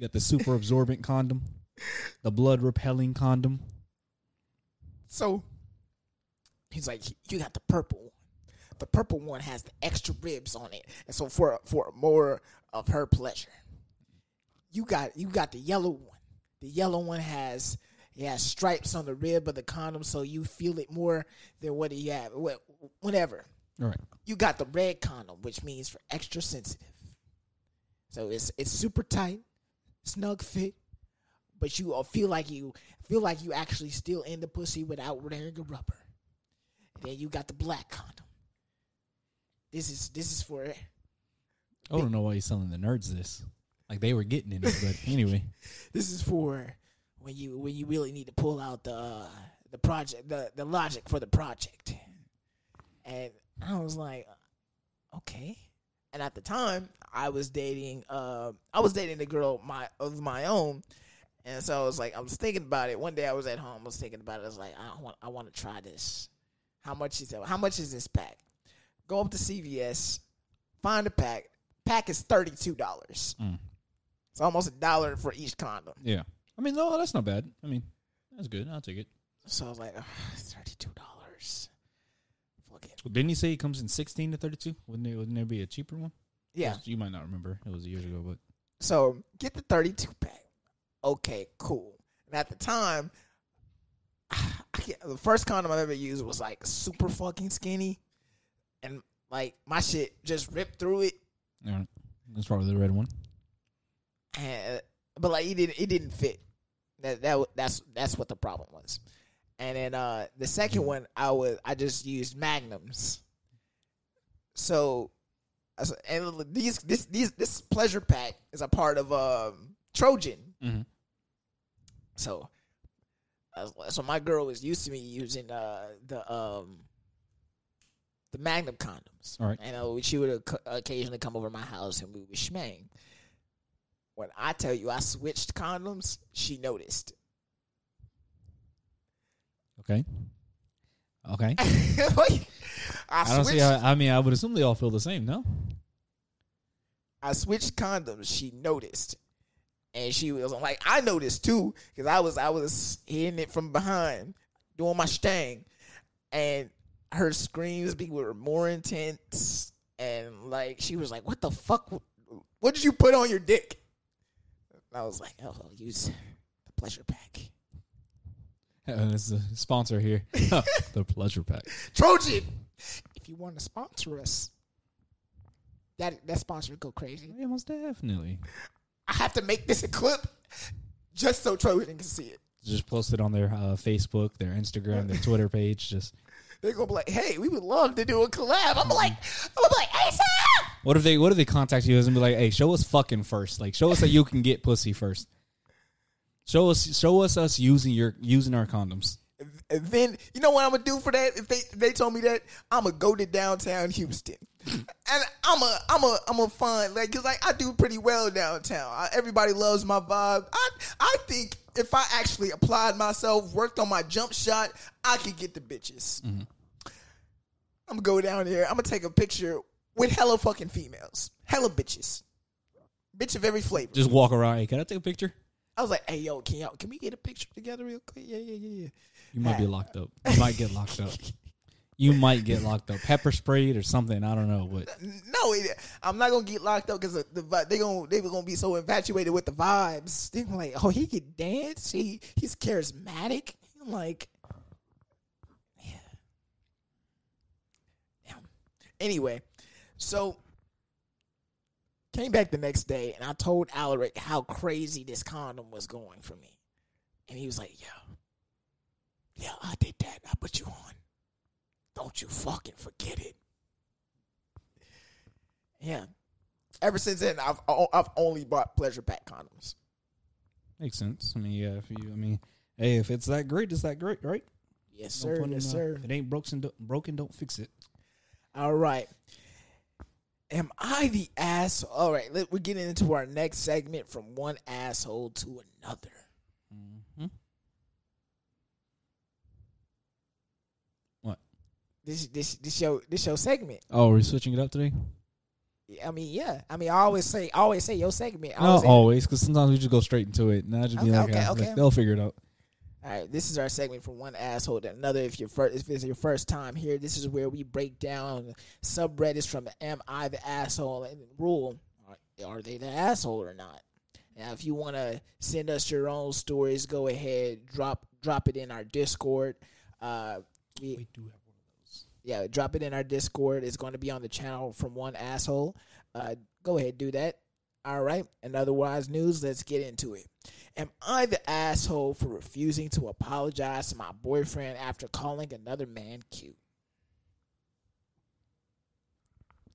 got the super absorbent condom. The blood repelling condom. So, he's like, you got the purple one. The purple one has the extra ribs on it. And so for more of her pleasure. You got the yellow one. The yellow one has stripes on the rib of the condom, so you feel it more than what he had. Whatever. All right. You got the red condom, which means for extra sensitive. So it's super tight, snug fit, but you feel like you actually still in the pussy without wearing a rubber. And then you got the black condom. This is for it. I don't know why he's selling the nerds this. Like they were getting in it, but anyway. This is for when you really need to pull out the project, the logic for the project. And I was like, okay. And at the time, I was dating a girl of my own, and so I was like, I was thinking about it. One day I was at home, I was thinking about it. I was like, I want to try this. How much is this pack? Go up to CVS, find a pack. Pack is $32. Mm. It's almost $1 for each condom. Yeah. I mean, no, that's not bad. I mean, that's good. I'll take it. So I was like, $32. Fuck it. Well, didn't you say it comes in 16 to 32? Wouldn't there be a cheaper one? Yeah. You might not remember. It was years ago, but. So get the 32 pack. Okay, cool. And at the time, the first condom I've ever used was like super fucking skinny. And, like, my shit just ripped through it. All right. That's probably the red one. But, like, it didn't fit. That's what the problem was. And then the second one, I just used Magnums. So, and this Pleasure Pack is a part of Trojan. Mm-hmm. So my girl was used to me using the Magnum condoms. All right. And she would occasionally come over to my house and we would shmang. When I tell you I switched condoms, she noticed. Okay. I don't see how, I mean, I would assume they all feel the same, no? I switched condoms. She noticed. And she was like, I noticed too, because I was hitting it from behind, doing my sting. And her screams were more intense. And like, she was like, what the fuck? What did you put on your dick? And I was like, oh, I'll use the Pleasure Pack. There's a sponsor here. The Pleasure Pack. Trojan, if you want to sponsor us, that sponsor would go crazy. Yeah, most definitely. I have to make this a clip just so Trojan can see it. Just post it on their Facebook, their Instagram, their Twitter page. Just they're gonna be like, "Hey, we would love to do a collab." I'm like, Asa! What if they contact you and be like, "Hey, show us fucking first. Like, show us that you can get pussy first. Show us using our condoms." And then you know what I'm gonna do for that? If they told me that, I'm gonna go to downtown Houston, and I'm a find like because like I do pretty well downtown. Everybody loves my vibe. I think if I actually applied myself, worked on my jump shot, I could get the bitches. Mm-hmm. I'm gonna go down there. I'm gonna take a picture with hella fucking females, hella bitches, bitch of every flavor. Just walk around. Hey, can I take a picture? I was like, hey, yo, can we get a picture together real quick? Yeah. You might be locked up. You might get locked up. Pepper sprayed or something. I don't know. But no, I'm not going to get locked up because they were going to be so infatuated with the vibes. They were like, oh, he can dance. He's charismatic. I'm like, yeah. Anyway, so... came back the next day, and I told Alaric how crazy this condom was going for me. And he was like, yo, I did that. I put you on. Don't you fucking forget it. Yeah. Ever since then, I've only bought Pleasure Pack condoms. Makes sense. I mean, yeah, hey, if it's that great, it's that great, right? Yes, sir. Yes, sir. It ain't broken, don't fix it. All right. Am I the asshole? All right, we're getting into our next segment from one asshole to another. Mm-hmm. What? This your segment. Oh, we're switching it up today? Yeah. I always say your segment. Not always, because sometimes we just go straight into it. And I just be okay. They'll figure it out. All right, this is our segment from one asshole to another. If it's your first time here, this is where we break down subreddits from Am I the Asshole and Rule. Are they the asshole or not? Now, if you want to send us your own stories, go ahead, drop it in our Discord. We do have one of those. Yeah, drop it in our Discord. It's going to be on the channel from one asshole. Go ahead, do that. All right, and otherwise news, let's get into it. Am I the asshole for refusing to apologize to my boyfriend after calling another man cute?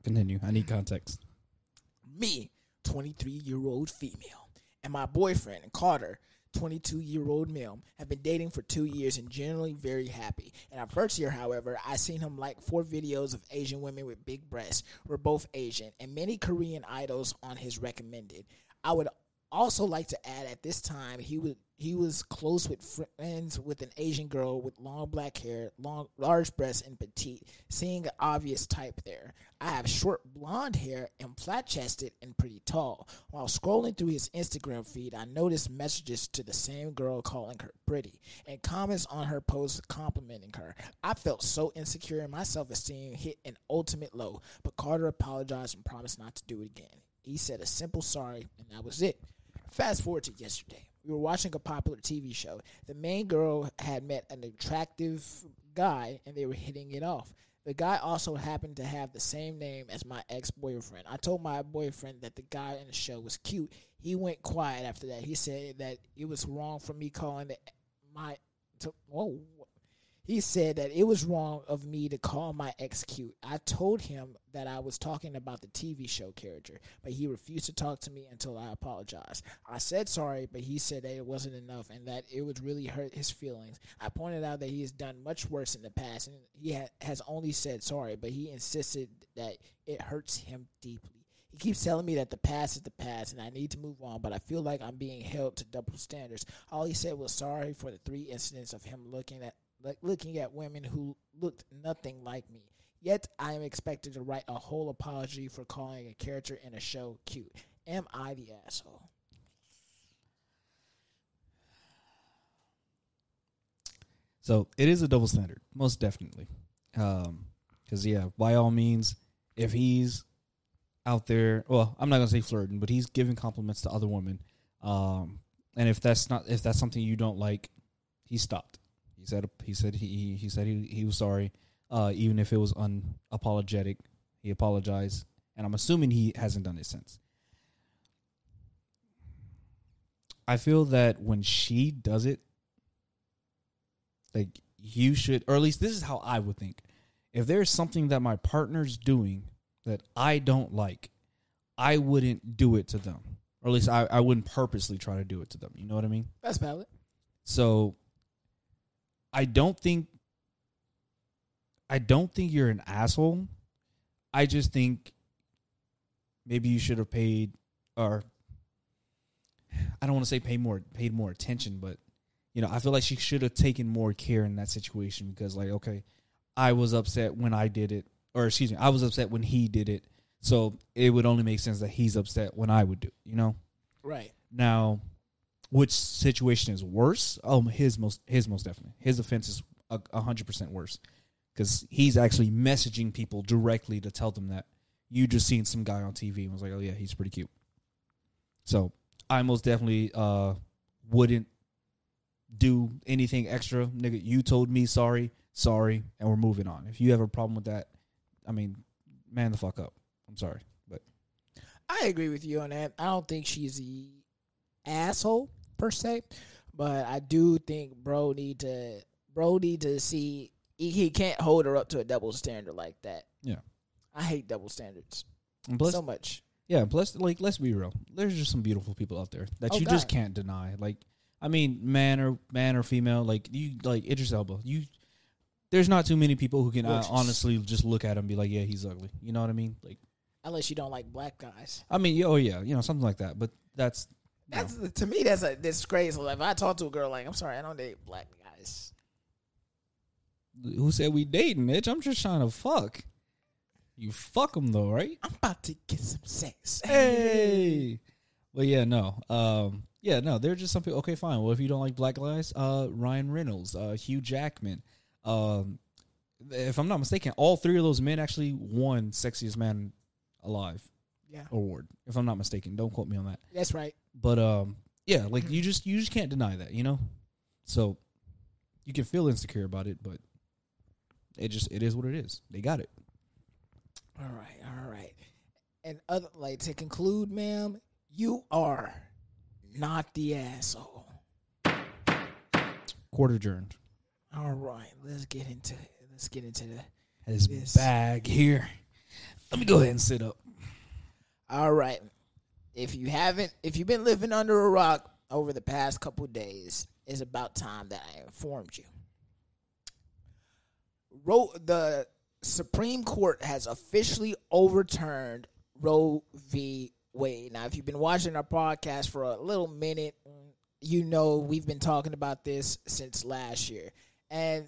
Continue. I need context. Me, 23-year-old female, and my boyfriend, Carter, 22-year-old male, have been dating for 2 years and generally very happy. In our first year, however, I seen him like 4 videos of Asian women with big breasts. We're both Asian, and many Korean idols on his recommended. I would also like to add at this time he was close with friends with an Asian girl with long black hair, large breasts, and petite, seeing an obvious type there. I have short blonde hair and flat-chested and pretty tall. While scrolling through his Instagram feed, I noticed messages to the same girl calling her pretty and comments on her posts complimenting her. I felt so insecure and my self-esteem hit an ultimate low, but Carter apologized and promised not to do it again. He said a simple sorry, and that was it. Fast forward to yesterday. We were watching a popular TV show. The main girl had met an attractive guy, and they were hitting it off. The guy also happened to have the same name as my ex-boyfriend. I told my boyfriend that the guy in the show was cute. He went quiet after that. He said that it was wrong for me He said that it was wrong of me to call my ex cute. I told him that I was talking about the TV show character, but he refused to talk to me until I apologized. I said sorry, but he said that it wasn't enough and that it would really hurt his feelings. I pointed out that he has done much worse in the past, and he has only said sorry, but he insisted that it hurts him deeply. He keeps telling me that the past is the past and I need to move on, but I feel like I'm being held to double standards. All he said was sorry for the 3 incidents of him looking at like looking at women who looked nothing like me. Yet I am expected to write a whole apology for calling a character in a show cute. Am I the asshole? So it is a double standard, most definitely. Because, yeah, by all means, if he's out there, well, I'm not going to say flirting, but he's giving compliments to other women. And if that's something you don't like, he stopped. He said he was sorry, even if it was unapologetic. He apologized, and I'm assuming he hasn't done it since. I feel that when she does it, like, you should, or at least this is how I would think. If there's something that my partner's doing that I don't like, I wouldn't do it to them. Or at least I wouldn't purposely try to do it to them. You know what I mean? That's valid. So I don't think you're an asshole. I just think maybe you should have paid more attention, but you know, I feel like she should have taken more care in that situation because, like, okay, I was upset when I did it. Or, excuse me, I was upset when he did it. So it would only make sense that he's upset when I would do it, you know? Right. Now, which situation is worse? Oh, his most definitely. His offense is 100% worse because he's actually messaging people directly to tell them that you just seen some guy on TV and was like, oh, yeah, he's pretty cute. So I most definitely wouldn't do anything extra. Nigga, you told me sorry, and we're moving on. If you have a problem with that, I mean, man the fuck up. I'm sorry, but I agree with you on that. I don't think she's the asshole per se, but I do think bro need to see he can't hold her up to a double standard like that. Yeah. I hate double standards so much. Yeah, plus, like, let's be real. There's just some beautiful people out there that you just can't deny. Like, I mean, man or female, like, you, like, Idris Elba. There's not too many people who can honestly just look at him and be like, yeah, he's ugly. You know what I mean? Like, unless you don't like black guys. I mean, oh, yeah, you know, something like that. But that's to me, that's a disgrace. If I talk to a girl like, I'm sorry, I don't date black guys. Who said we dating, bitch? I'm just trying to fuck. You fuck them, though, right? I'm about to get some sex. Hey. Well, yeah, no. Yeah, no, there are just some people. Okay, fine. Well, if you don't like black guys, Ryan Reynolds, Hugh Jackman. If I'm not mistaken, all three of those men actually won Sexiest Man Alive award. If I'm not mistaken. Don't quote me on that. That's right. But, yeah, like, you just can't deny that, you know? So you can feel insecure about it, but it is what it is. They got it. All right. And to conclude, ma'am, you are not the asshole. Court adjourned. All right, let's get into this bag here. Let me go ahead and sit up. All right. If you've been living under a rock over the past couple days, it's about time that I informed you. The Supreme Court has officially overturned Roe v. Wade. Now, if you've been watching our podcast for a little minute, you know we've been talking about this since last year, and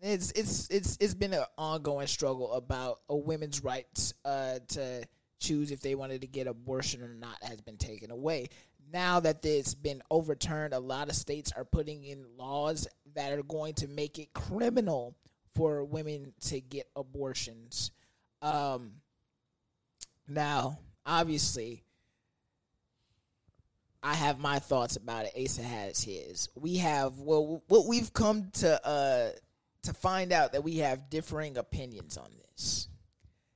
it's been an ongoing struggle about a women's rights to choose if they wanted to get abortion or not has been taken away. Now that it's been overturned, a lot of states are putting in laws that are going to make it criminal for women to get abortions. Now, obviously, I have my thoughts about it. Asa has his. We have, what we've come to find out that we have differing opinions on this.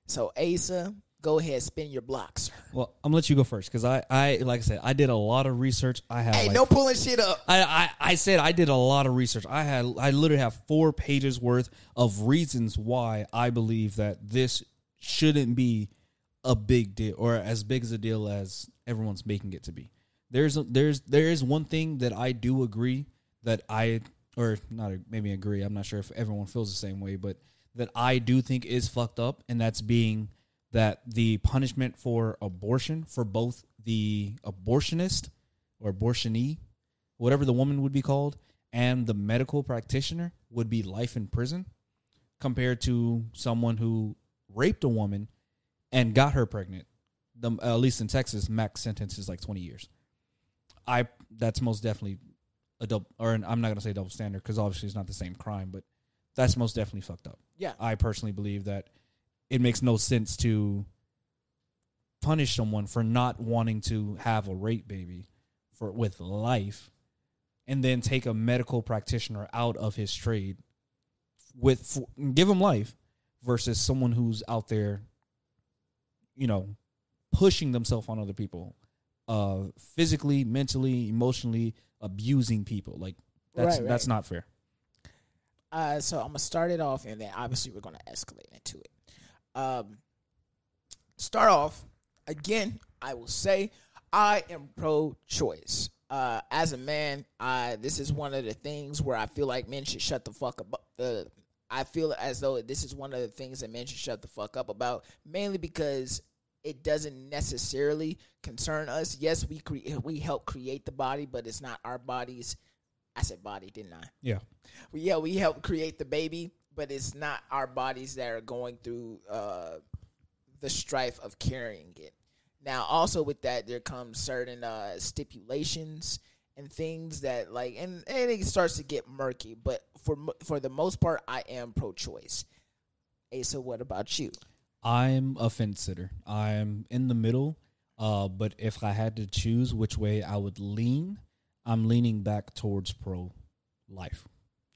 So, Asa, go ahead, spin your block, sir. Well, I'm going to let you go first because like I said, I did a lot of research. I have. Hey, no pulling shit up. I said I did a lot of research. I literally have 4 pages worth of reasons why I believe that this shouldn't be a big deal or as big as a deal as everyone's making it to be. There is one thing that I do agree that I'm not sure if everyone feels the same way, but that I do think is fucked up, and that's being that the punishment for abortion for both the abortionist or abortionee, whatever the woman would be called, and the medical practitioner would be life in prison compared to someone who raped a woman and got her pregnant. At least in Texas, max sentence is like 20 years. That's most definitely a double, or I'm not going to say double standard because obviously it's not the same crime, but that's most definitely fucked up. Yeah. I personally believe that it makes no sense to punish someone for not wanting to have a rape baby with life and then take a medical practitioner out of his trade give him life versus someone who's out there, you know, pushing themselves on other people, physically, mentally, emotionally abusing people. Like that's not fair. So I'm gonna start it off, and then obviously we're gonna escalate into it. Start off again. I will say I am pro-choice. As a man, this is one of the things where I feel like men should shut the fuck up. I feel as though this is one of the things that men should shut the fuck up about, mainly because it doesn't necessarily concern us. Yes, we help create the body, but it's not our bodies. I said body, didn't I? Yeah. We help create the baby, but it's not our bodies that are going through the strife of carrying it. Now, also with that, there comes certain stipulations and things that, like, and it starts to get murky. But for the most part, I am pro-choice. Asa, what about you? I'm a fence sitter. I'm in the middle, but if I had to choose which way I would lean, I'm leaning back towards pro-life.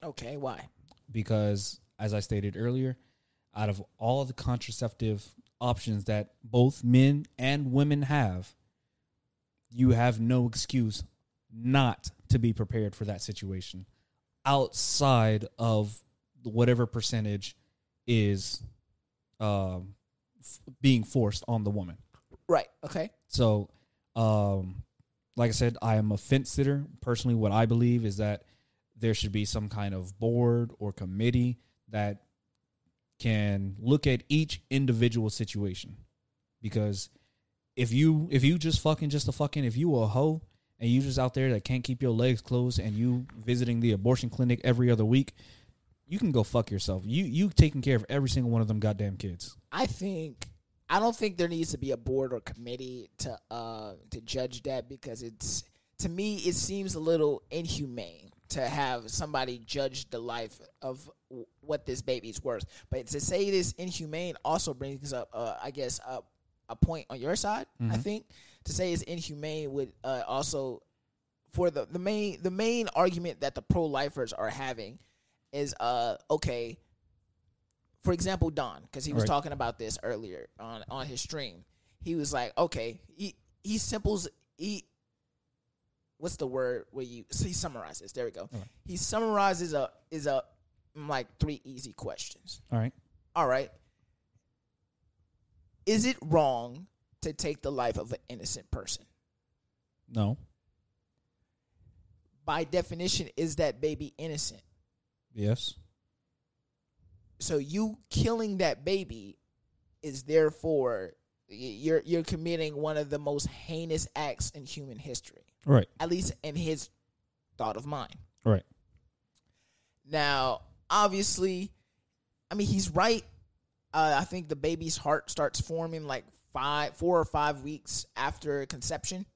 Okay, why? Because, as I stated earlier, out of all the contraceptive options that both men and women have, you have no excuse not to be prepared for that situation outside of whatever percentage is being forced on the woman. Right. Okay. So, like I said, I am a fence sitter. Personally, what I believe is that there should be some kind of board or committee that can look at each individual situation. Because if you a hoe and you just out there that can't keep your legs closed and you visiting the abortion clinic every other week, you can go fuck yourself. You taking care of every single one of them goddamn kids. I don't think there needs to be a board or committee to judge that, because to me it seems a little inhumane to have somebody judge the life of what this baby's worth. But to say this inhumane also brings up, a point on your side. Mm-hmm. I think to say it's inhumane would also, for the main argument that the pro-lifers are having is okay. For example, Don, because he was talking about this earlier on his stream. He was like, okay, he summarizes. There we go. Right. He summarizes three easy questions. All right. Is it wrong to take the life of an innocent person? No. By definition, is that baby innocent? Yes. So you killing that baby is therefore you're committing one of the most heinous acts in human history. Right. At least in his thought of mind. Right. Now, obviously, I mean, he's right. I think the baby's heart starts forming like 4 or 5 weeks after conception.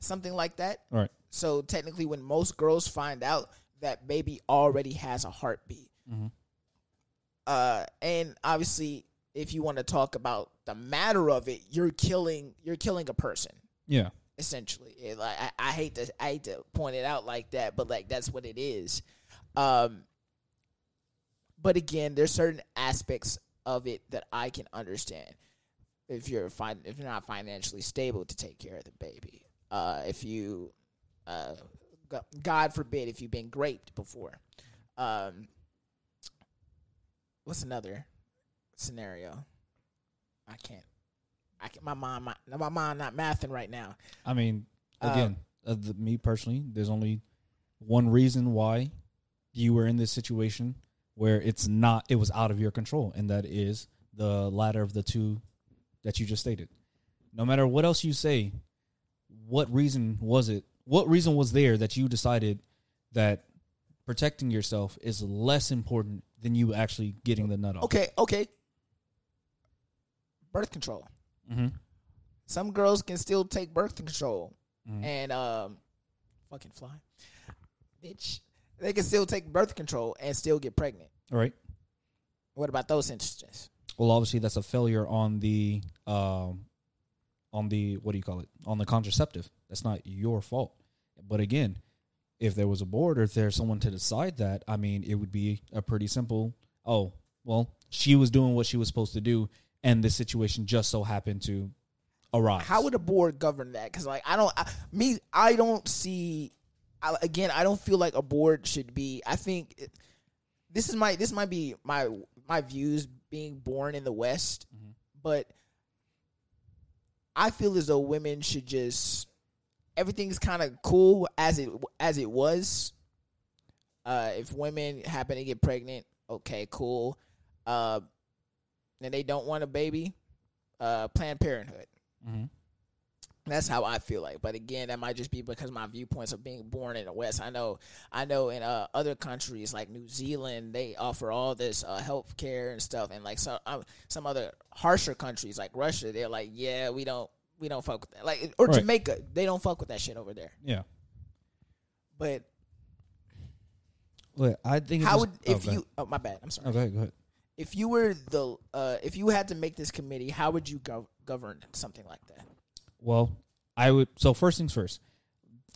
Something like that. Right. So technically, when most girls find out, that baby already has a heartbeat. Mm-hmm. And obviously, if you want to talk about the matter of it, you're killing a person. Yeah. Essentially, I hate to point it out like that, but like that's what it is. But again, there's certain aspects of it that I can understand. If you're not financially stable to take care of the baby, if you, God forbid, if you've been raped before, what's another scenario? My mind not mathing right now. I mean, again, me personally, there's only one reason why you were in this situation where it was out of your control, and that is the latter of the two that you just stated. No matter what else you say, what reason was there that you decided that protecting yourself is less important than you actually getting the nut off. Okay. Birth control. Mm-hmm. Some girls can still take birth control and fucking fly, bitch. They can still take birth control and still get pregnant. All right. What about those instances? Well, obviously that's a failure on the what do you call it? On the contraceptive. That's not your fault. But again, if there was a board or if there's someone to decide that, I mean, it would be a pretty simple, oh, well, she was doing what she was supposed to do, and this situation just so happened to arise. How would a board govern that? Because, like, I don't feel like a board should be. I think this might be my views being born in the West, mm-hmm. but I feel as though women should just. Everything's kind of cool as it was. If women happen to get pregnant, okay, cool. And they don't want a baby, Planned Parenthood. Mm-hmm. That's how I feel like. But again, that might just be because my viewpoints of being born in the West. I know. In other countries like New Zealand, they offer all this health care and stuff, and like some other harsher countries like Russia, they're like, yeah, we don't fuck with that. Like, or right. Jamaica, they don't fuck with that shit over there. Yeah. But look, I think how would if you? Oh, my bad. I'm sorry. Okay, go ahead. If you were the if you had to make this committee, how would you govern something like that? Well, I would. So first things first.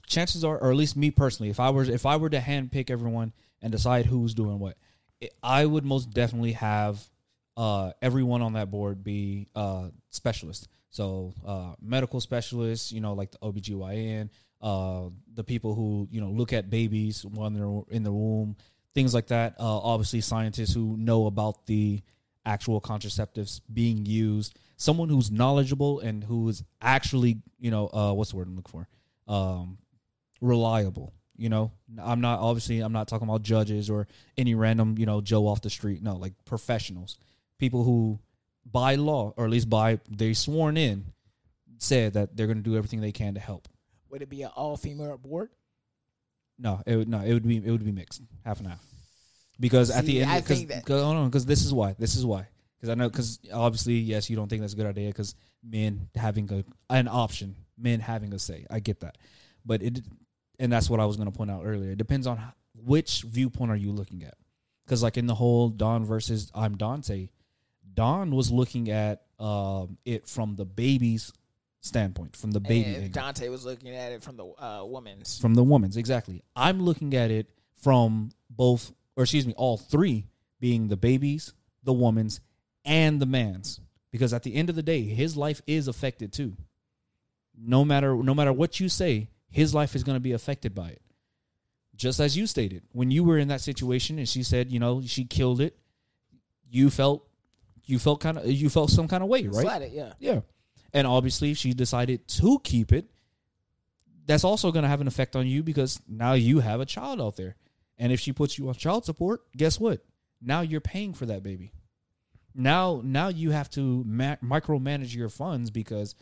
Chances are, or at least me personally, if I were to handpick everyone and decide who's doing what, I would most definitely have everyone on that board be specialists. So medical specialists, you know, like the OBGYN, the people who, you know, look at babies when they're in the womb, things like that. Obviously, scientists who know about the actual contraceptives being used. Someone who's knowledgeable and who is actually, you know, what's the word I'm looking for? Reliable. You know, I'm not talking about judges or any random, you know, Joe off the street. No, like professionals, people who. By law, or at least by they sworn in, said that they're going to do everything they can to help. Would it be an all-female board? No, it would be mixed, half and half. Because see, at the end, because this is why. Because I know, because obviously, yes, you don't think that's a good idea because men having an option, men having a say. I get that, but and that's what I was going to point out earlier. It depends on which viewpoint are you looking at. Because like in the whole Don versus I'm Dante. Don was looking at it from the baby's standpoint, from the baby. And Dante was looking at it from the woman's. From the woman's, exactly. I'm looking at it from both, or excuse me, all three being the baby's, the woman's, and the man's. Because at the end of the day, his life is affected too. No matter what you say, his life is going to be affected by it. Just as you stated, when you were in that situation and she said, you know, she killed it, you felt some kind of way, right? Slide it, yeah. And obviously, if she decided to keep it, that's also going to have an effect on you because now you have a child out there. And if she puts you on child support, guess what? Now you're paying for that baby. Now you have to micromanage your funds because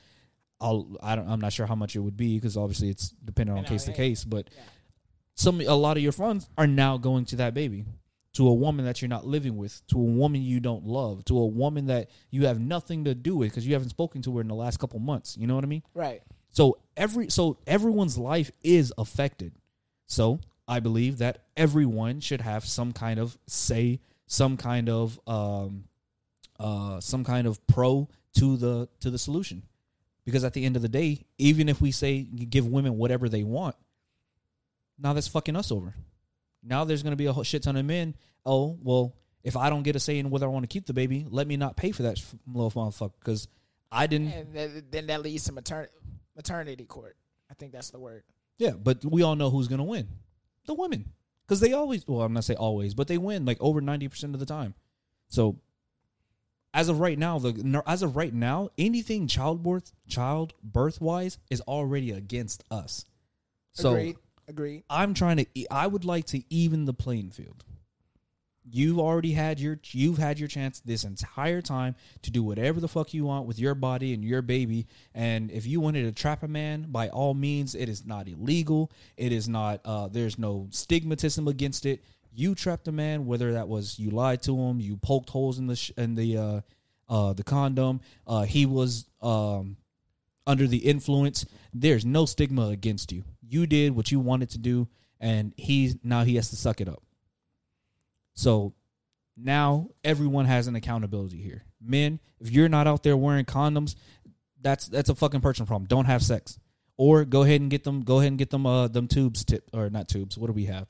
I'm not sure how much it would be because obviously it's dependent on case to case. But a lot of your funds are now going to that baby. To a woman that you're not living with, to a woman you don't love, to a woman that you have nothing to do with because you haven't spoken to her in the last couple months. You know what I mean? Right. So everyone's life is affected. So I believe that everyone should have some kind of say, some kind of pro to the solution, because at the end of the day, even if we say you give women whatever they want, now that's fucking us over. Now there's going to be a whole shit ton of men. Oh, well, if I don't get a say in whether I want to keep the baby, let me not pay for that little motherfucker because I didn't. And then that leads to maternity court. I think that's the word. Yeah, but we all know who's going to win. The women. Because they always, well, I'm not saying always, but they win like over 90% of the time. So as of right now, anything childbirth-wise is already against us. So, agreed. I'm trying to. I would like to even the playing field. You've had your chance this entire time to do whatever the fuck you want with your body and your baby. And if you wanted to trap a man, by all means, it is not illegal. It is not, there's no stigmatism against it. You trapped a man, whether that was you lied to him, you poked holes in the condom, he was under the influence. There's no stigma against you. You did what you wanted to do, and he has to suck it up. So now everyone has an accountability here. Men, if you're not out there wearing condoms, that's a fucking personal problem. Don't have sex, or go ahead and get them them tubes tipped, or not tubes. What do we have?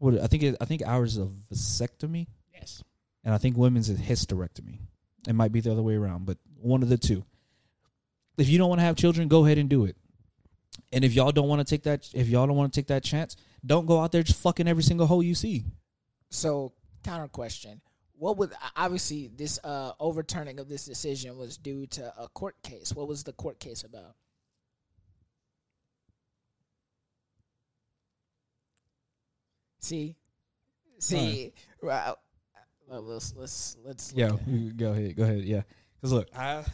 I think ours is a vasectomy. Yes. And I think women's is hysterectomy. It might be the other way around, but one of the two. If you don't want to have children, go ahead and do it. And if y'all don't want to take that, chance, don't go out there just fucking every single hole you see. So, counter question. What would, obviously, this overturning of this decision was due to a court case. What was the court case about? See, right. Well, let's yeah, go ahead, yeah. Because look, like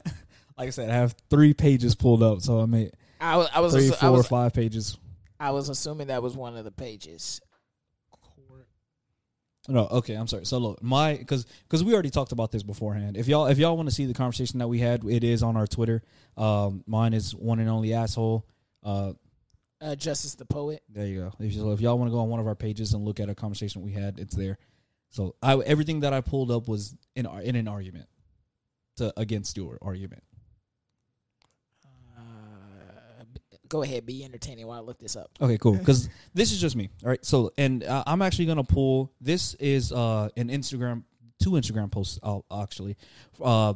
I said, I have 3 pages pulled up, so I mean, I was 3, 4, 5 pages. I was assuming that was one of the pages. No, okay, I'm sorry. So look, because we already talked about this beforehand. If y'all want to see the conversation that we had, it is on our Twitter. Mine is one and only asshole. Justice the Poet. There you go. If y'all want to go on one of our pages and look at a conversation we had, it's there. So everything that I pulled up was in an argument against your argument. Go ahead, be entertaining while I look this up. Okay, cool. Because this is just me. All right. So, and I'm actually gonna pull. This is an Instagram, 2 Instagram posts actually.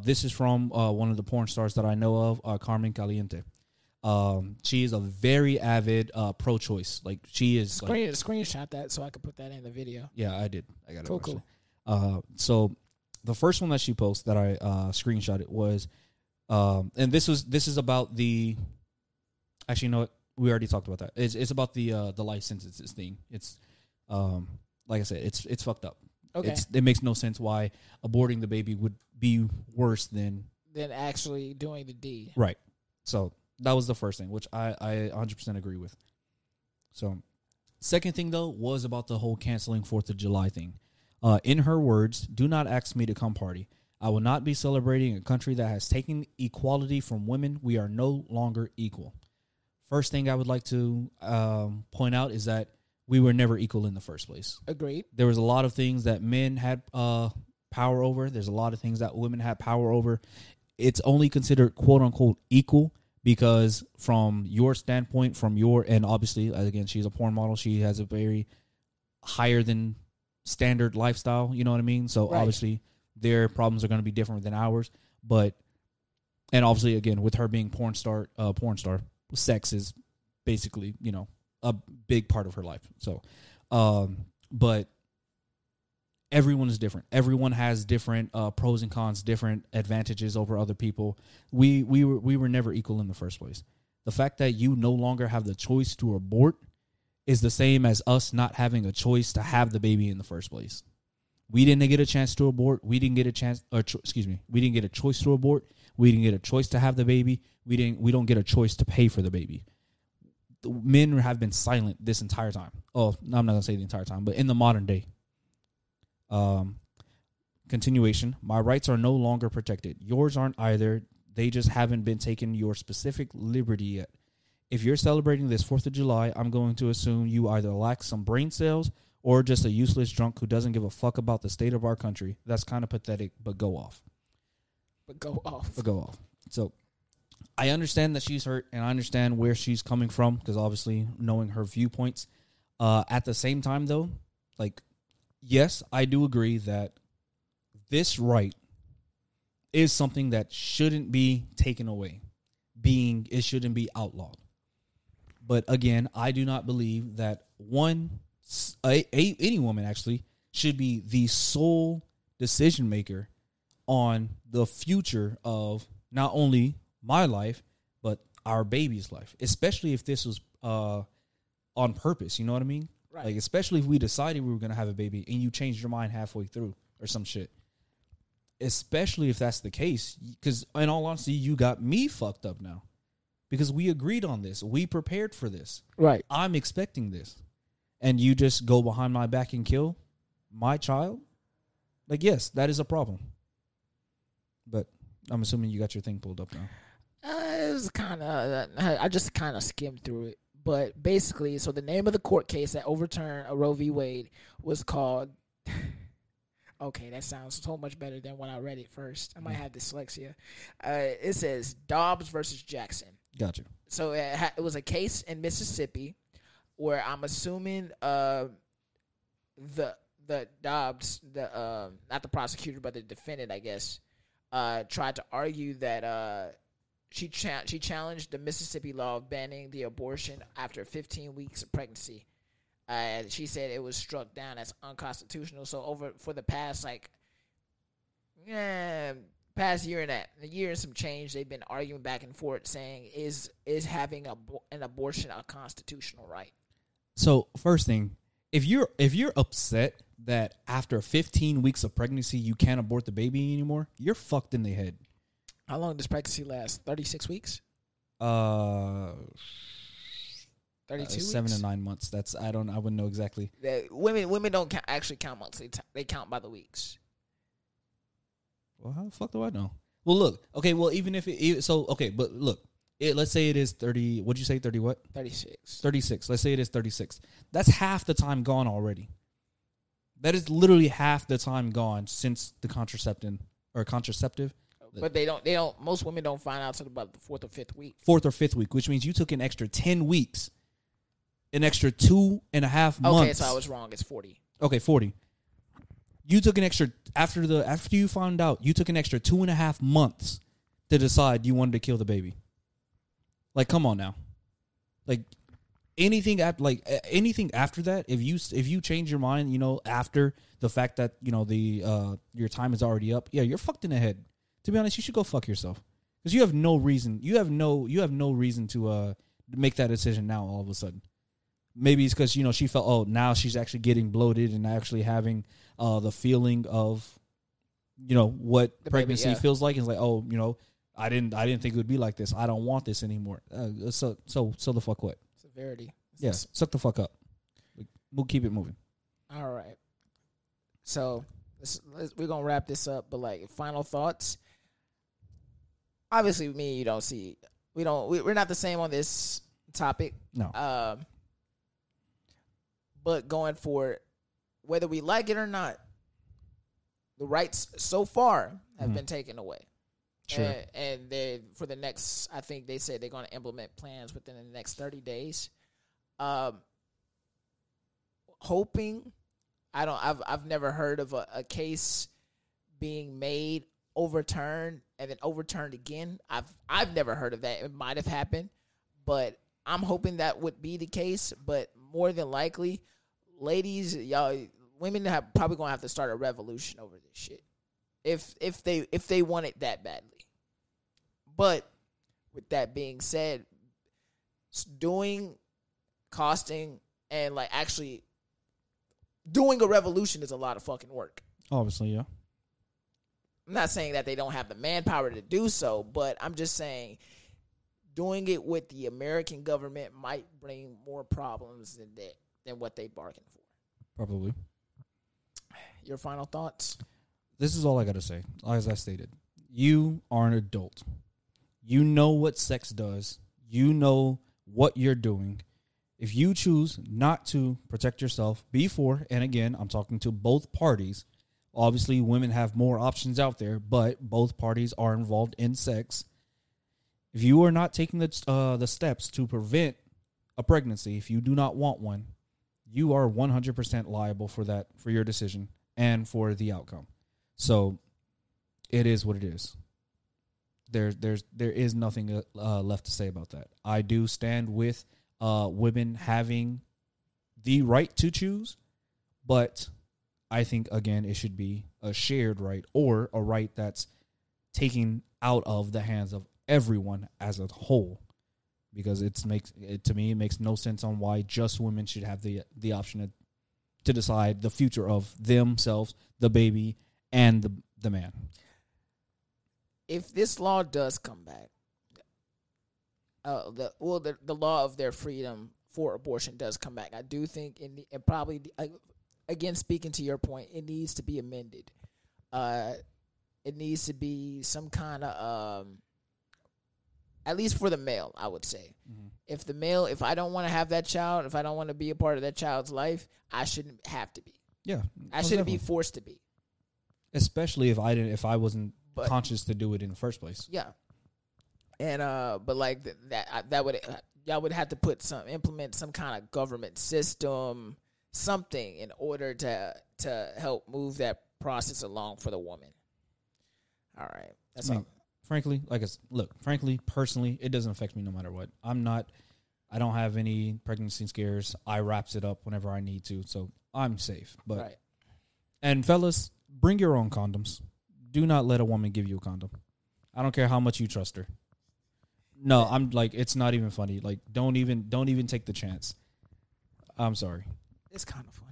This is from one of the porn stars that I know of, Carmen Caliente. She is a very avid pro-choice. Like she is. Screenshot that so I could put that in the video. Yeah, I did. I got it. Cool. So the first one that she posted that I screenshotted was, and this is about the. Actually, no, we already talked about that. It's about the life sentences thing. It's, like I said, it's fucked up. Okay, it makes no sense why aborting the baby would be worse than actually doing the deed. Right. So that was the first thing, which I 100% agree with. So, second thing though was about the whole canceling 4th of July thing. In her words, "Do not ask me to come party. I will not be celebrating a country that has taken equality from women. We are no longer equal." First thing I would like to point out is that we were never equal in the first place. Agreed. There was a lot of things that men had power over. There's a lot of things that women had power over. It's only considered quote unquote equal because from your standpoint, and obviously, again, she's a porn model. She has a very higher than standard lifestyle. You know what I mean? So Obviously their problems are going to be different than ours. But, and obviously, again, with her being porn star, sex is basically, you know, a big part of her life. So, but everyone is different. Everyone has different pros and cons, different advantages over other people. We were never equal in the first place. The fact that you no longer have the choice to abort is the same as us not having a choice to have the baby in the first place. We didn't get a chance to abort. We didn't get a chance. We didn't get a choice to abort. We didn't get a choice to have the baby. We don't get a choice to pay for the baby. The men have been silent this entire time. Oh, I'm not going to say the entire time, but in the modern day. Continuation. "My rights are no longer protected. Yours aren't either. They just haven't been taken your specific liberty yet. If you're celebrating this 4th of July, I'm going to assume you either lack some brain cells or just a useless drunk who doesn't give a fuck about the state of our country. That's kind of pathetic, but go off." So I understand that she's hurt, and I understand where she's coming from, because obviously knowing her viewpoints. At the same time, though, like, yes, I do agree that this right is something that shouldn't be taken away. It shouldn't be outlawed. But again, I do not believe that any woman actually should be the sole decision maker on the future of not only my life, but our baby's life, especially if this was on purpose. You know what I mean? Right. Like, especially if we decided we were going to have a baby and you changed your mind halfway through or some shit. Especially if that's the case. Because in all honesty, you got me fucked up now. Because we agreed on this. We prepared for this. Right. I'm expecting this. And you just go behind my back and kill my child? Like, yes, that is a problem. But I'm assuming you got your thing pulled up now. It was kind of... I just kind of skimmed through it. But basically, so the name of the court case that overturned Roe v. Wade was called... Okay, that sounds so much better than when I read it first. I might have dyslexia. It says Dobbs versus Jackson. Gotcha. So it was a case in Mississippi where I'm assuming the Dobbs, not the prosecutor, but the defendant, I guess, tried to argue that she challenged the Mississippi law of banning the abortion after 15 weeks of pregnancy. She said it was struck down as unconstitutional. So for the past past year and some change, they've been arguing back and forth, saying is having an abortion a constitutional right? So first thing, if you're upset that after 15 weeks of pregnancy you can't abort the baby anymore, you're fucked in the head. How long does pregnancy last? 36 weeks. 32 weeks? 7 to 9 months. That's I wouldn't know exactly. Women don't actually count months. They count by the weeks. Well, how the fuck do I know? Well, look. Okay, well, even if it... So, okay, but look. Let's say it is 30... What'd you say? 30 what? 36. 36. Let's say it is 36. That's half the time gone already. That is literally half the time gone since the contraceptive. But they don't. Most women don't find out until about the fourth or fifth week, which means you took an extra 10 weeks, an extra 2.5 months. Okay, so I was wrong. It's 40. Okay, 40. You took an extra after you found out. You took an extra 2.5 months to decide you wanted to kill the baby. Like, come on now. Like anything after that, if you change your mind, you know, after the fact that you know the your time is already up, yeah, you're fucked in the head. To be honest, you should go fuck yourself because you have no reason. You have no reason to make that decision now. All of a sudden, maybe it's because you know she felt. Oh, now she's actually getting bloated and actually having the feeling of, you know, what the pregnancy feels like. And it's like, oh, you know, I didn't think it would be like this. I don't want this anymore. So the fuck what? Severity. Yes, yeah, suck the fuck up. We'll keep it moving. All right. So we're gonna wrap this up, but final thoughts. Obviously, me and you don't see. We're not the same on this topic. No. But going forward, whether we like it or not, the rights so far have been taken away. Sure. And they for the next, I think they said they're going to implement plans within the next 30 days. Hoping, I don't. I've never heard of a case being made, overturned, and then overturned again. I've never heard of that. It might have happened, but I'm hoping that would be the case. But more than likely, ladies, y'all, women have probably gonna have to start a revolution over this shit if they want it that badly. But with that being said, costing and actually doing a revolution is a lot of fucking work. Obviously, yeah. I'm not saying that they don't have the manpower to do so, but I'm just saying doing it with the American government might bring more problems than what they bargained for. Probably. Your final thoughts? This is all I got to say. As I stated, you are an adult. You know what sex does. You know what you're doing. If you choose not to protect yourself before, and again, I'm talking to both parties, obviously, women have more options out there, but both parties are involved in sex. If you are not taking the steps to prevent a pregnancy, if you do not want one, you are 100% liable for that, for your decision and for the outcome. So it is what it is. There is nothing left to say about that. I do stand with women having the right to choose, but I think, again, it should be a shared right or a right that's taken out of the hands of everyone as a whole. because it makes no sense on why just women should have the option to decide the future of themselves, the baby, and the man. If this law does come back, the law of their freedom for abortion does come back, I do think, and probably, again, speaking to your point, it needs to be amended. It needs to be some kind of, at least for the male, I would say. Mm-hmm. If I don't want to have that child, if I don't want to be a part of that child's life, I shouldn't have to be. Yeah. I shouldn't be forced to be. Especially if I wasn't conscious to do it in the first place. Yeah. And, but like that would, y'all would have to implement some kind of government system, something in order to help move that process along for the woman. All right. That's all. Frankly, personally, it doesn't affect me no matter what. I don't have any pregnancy scares. I wraps it up whenever I need to, so I'm safe. But right. And fellas, bring your own condoms. Do not let a woman give you a condom. I don't care how much you trust her. No, I'm like, it's not even funny. Like, don't even take the chance. I'm sorry. It's kind of funny.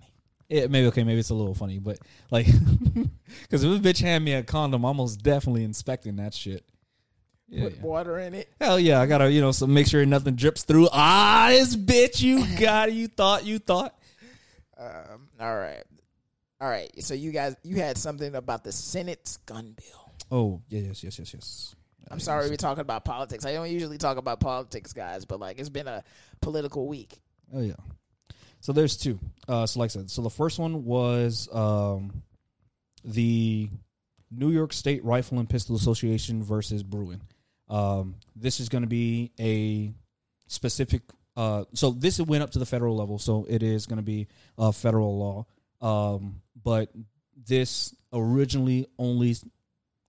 Maybe it's a little funny, but like, because if a bitch hand me a condom, I'm almost definitely inspecting that shit. Yeah, put water in it. Hell yeah, I gotta so make sure nothing drips through. Ah, this bitch, you thought. All right. So you had something about the Senate's gun bill. Oh yes. I'm sorry, we're talking about politics. I don't usually talk about politics, guys, but like it's been a political week. Oh yeah. So there's two. So like I said, so the first one was the New York State Rifle and Pistol Association versus Bruin. This is going to be a specific. So this went up to the federal level, so it is going to be a federal law. But this originally only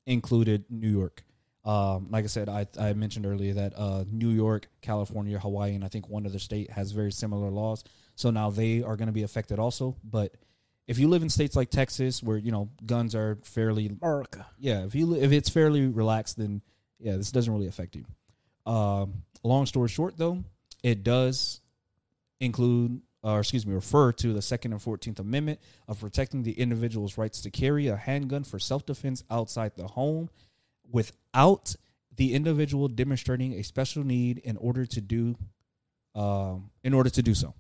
included New York. Like I said, I mentioned earlier that New York, California, Hawaii, and I think one other state has very similar laws. So now they are going to be affected also. But if you live in states like Texas where, guns are fairly... America. Yeah, if it's fairly relaxed, then, yeah, this doesn't really affect you. Long story short, though, it does refer to the Second and 14th Amendment of protecting the individual's rights to carry a handgun for self-defense outside the home without the individual demonstrating a special need in order to do so.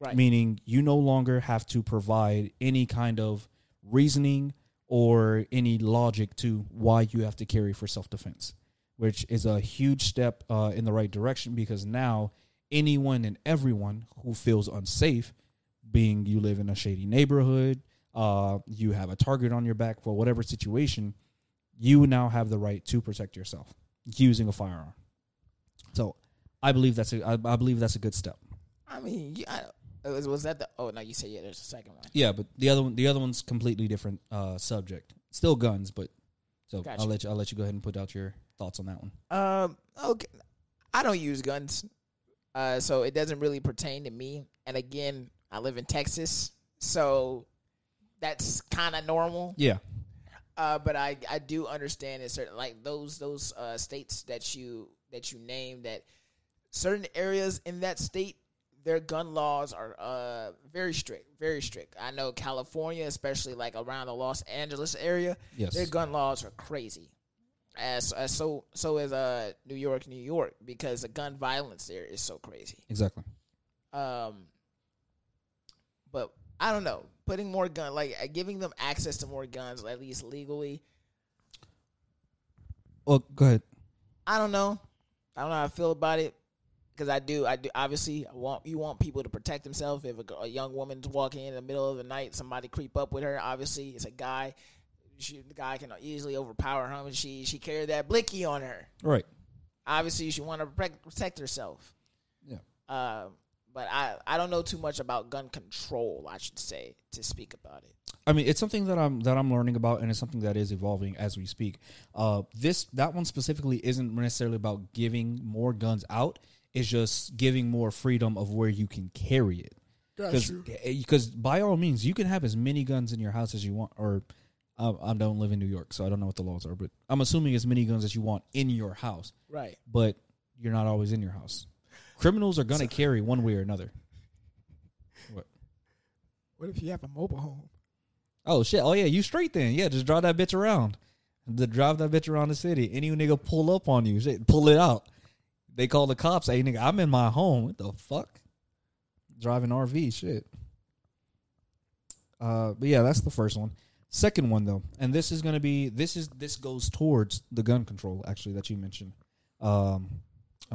Right. Meaning you no longer have to provide any kind of reasoning or any logic to why you have to carry for self-defense, which is a huge step in the right direction, because now anyone and everyone who feels unsafe, being you live in a shady neighborhood, you have a target on your back for whatever situation, you now have the right to protect yourself using a firearm. So I believe that's a good step. I mean, yeah. Was that the? Oh no, you said yeah. There's a second one. Yeah, but the other one's completely different subject. Still guns, but so gotcha. I'll let you go ahead and put out your thoughts on that one. Okay, I don't use guns, so it doesn't really pertain to me. And again, I live in Texas, so that's kind of normal. Yeah. But I do understand in certain, like those states that you named, that certain areas in that state, their gun laws are very strict, very strict. I know California, especially like around the Los Angeles area, yes, their gun laws are crazy. So is New York, because the gun violence there is so crazy. Exactly. But I don't know, putting more gun, like giving them access to more guns, at least legally. Well, go ahead. I don't know how I feel about it. Because I do. Obviously, you want people to protect themselves. If a young woman's walking in the middle of the night, somebody creep up with her. Obviously, it's a guy. The guy can easily overpower her. And she carried that blicky on her. Right. Obviously, she want to protect herself. Yeah. But I don't know too much about gun control, I should say, to speak about it. I mean, it's something that I'm learning about, and it's something that is evolving as we speak. That one specifically isn't necessarily about giving more guns out. It's just giving more freedom of where you can carry it. Because by all means, you can have as many guns in your house as you want. Or I don't live in New York, so I don't know what the laws are. But I'm assuming as many guns as you want in your house. Right. But you're not always in your house. Criminals are gonna carry one way or another. What? What if you have a mobile home? Oh shit! Oh yeah, you straight then? Yeah, just drive that bitch around. Drive that bitch around the city. Any nigga pull up on you, shit, pull it out. They call the cops. Hey nigga, I'm in my home. What the fuck? Driving RV, shit. But yeah, that's the first one. Second one though, and this is gonna be this goes towards the gun control actually that you mentioned. Oh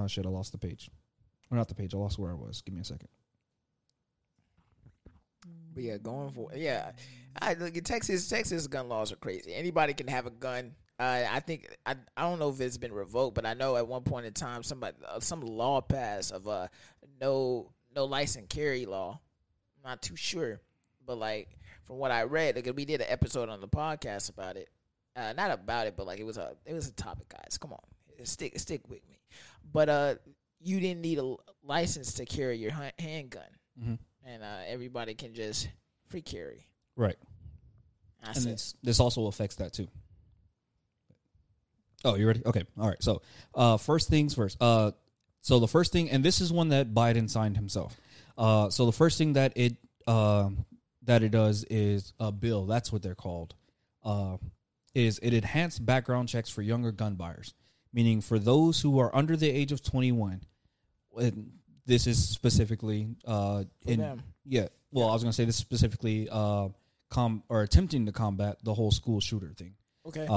shit, I lost the page. Or not the page. I lost where I was. Give me a second. But yeah, going for it. Yeah. I look at Texas gun laws are crazy. Anybody can have a gun. I think I don't know if it's been revoked, but I know at one point in time somebody some law passed of a no license carry law. I'm not too sure, but like from what I read, like we did an episode on the podcast about it. Not about it, but like it was a topic, guys. Come on. Stick with me. But you didn't need a license to carry your handgun. Mm-hmm. And everybody can just free carry. Right. And this also affects that too. Oh, you ready? Okay. All right. So first things first. So the first thing, and this is one that Biden signed himself. So the first thing that it does is a bill. That's what they're called. Is it enhanced background checks for younger gun buyers, meaning for those who are under the age of 21. This is specifically them. Yeah. Well, I was gonna say this specifically attempting to combat the whole school shooter thing. Okay.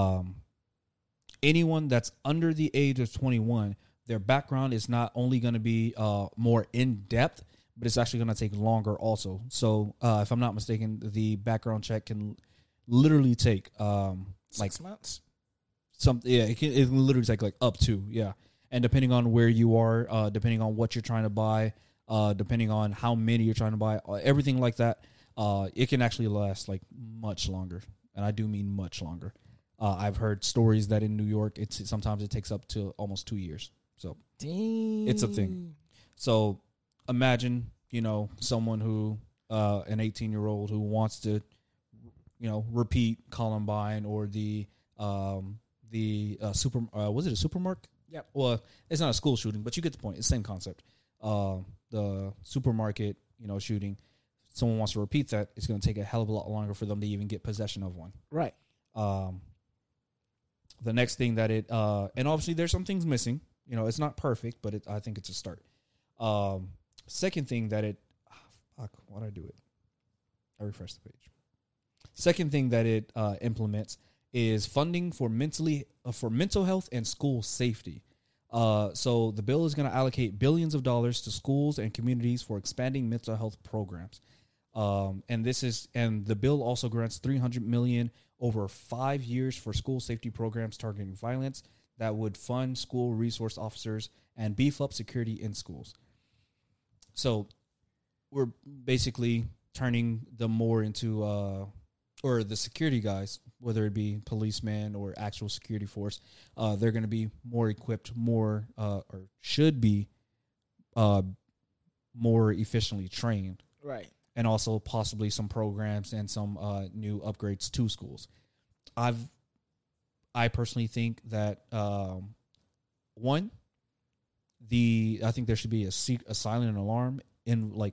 Anyone that's under the age of 21, their background is not only going to be more in depth, but it's actually going to take longer also. So if I'm not mistaken, the background check can literally take 6 months. Yeah, it can literally take like up to, yeah. And depending on where you are, depending on what you're trying to buy, depending on how many you're trying to buy, everything like that, it can actually last like much longer. And I do mean much longer. I've heard stories that in New York, sometimes it takes up to almost 2 years. So dang. It's a thing. So imagine, someone who, an 18-year-old who wants to, repeat Columbine or the was it a supermarket? Yep. Well, it's not a school shooting, but you get the point. It's the same concept. The supermarket, shooting. Someone wants to repeat that. It's going to take a hell of a lot longer for them to even get possession of one. Right. The next thing that and obviously there's some things missing, it's not perfect, but I think it's a start. Second thing that why'd I do it? I refreshed the page. Second thing that it implements is funding for mental health and school safety. So the bill is going to allocate billions of dollars to schools and communities for expanding mental health programs. And the bill also grants $300 million over 5 years for school safety programs targeting violence that would fund school resource officers and beef up security in schools. So we're basically turning them more into, or the security guys, whether it be policemen or actual security force, they're going to be more equipped, or should be more efficiently trained. Right. And also possibly some programs and some new upgrades to schools. I personally think that I think there should be a silent alarm in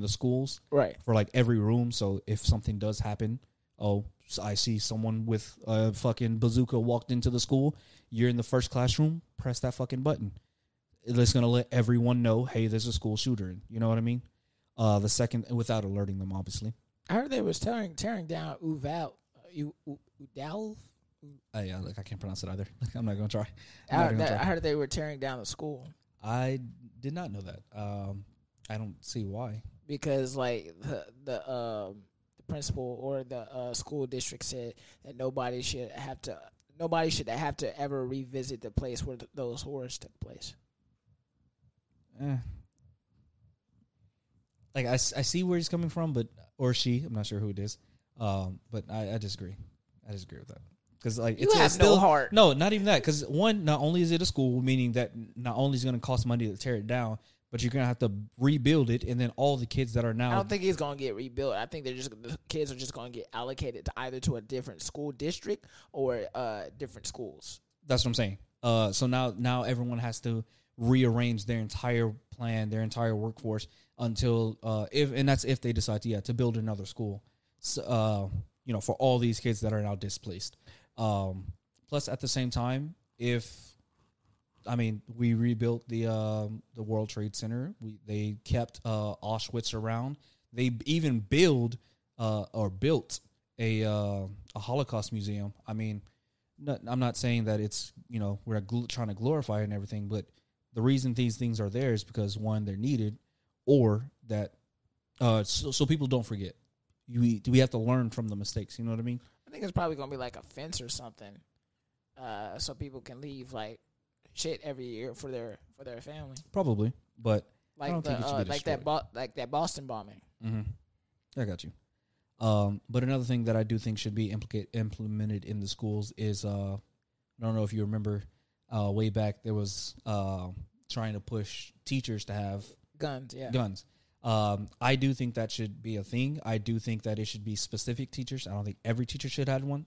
the schools, right? For like every room. So if something does happen, oh, I see someone with a fucking bazooka walked into the school. You're in the first classroom. Press that fucking button. It's gonna let everyone know, hey, there's a school shooter. You know what I mean? The second, without alerting them, obviously. I heard they was tearing down Uvalde. Uvalde? Yeah, look, I can't pronounce it either. I'm not going to try. I heard they were tearing down the school. I did not know that. I don't see why. Because, like, the principal or the school district said that nobody should have to ever revisit the place where those horrors took place. Like, I see where he's coming from, or she, I'm not sure who it is, but I disagree. I disagree with that. Because it's still, no heart. No, not even that. Because not only is it a school, meaning that not only is it going to cost money to tear it down, but you're going to have to rebuild it, and then all the kids that are now. I don't think it's going to get rebuilt. I think the kids are just going to get allocated to either to a different school district or different schools. That's what I'm saying. So now everyone has to rearrange their entire plan, their entire workforce until if they decide to build another school, for all these kids that are now displaced. Plus, at the same time, we rebuilt the World Trade Center. They kept Auschwitz around. They even built a Holocaust museum. I'm not saying that it's, we're trying to glorify it and everything, but the reason these things are there is because, one, they're needed, or that so people don't forget. We have to learn from the mistakes, you know what I mean? I think it's probably going to be like a fence or something so people can leave, like, shit every year for their family. Probably, but like I don't think it should be destroyed. Like that Boston bombing. Mm-hmm. I got you. But another thing that I do think should be implemented in the schools is, I don't know if you remember, way back there was trying to push teachers to have guns. Yeah, guns. I do think that should be a thing. I do think that it should be specific teachers. I don't think every teacher should have one,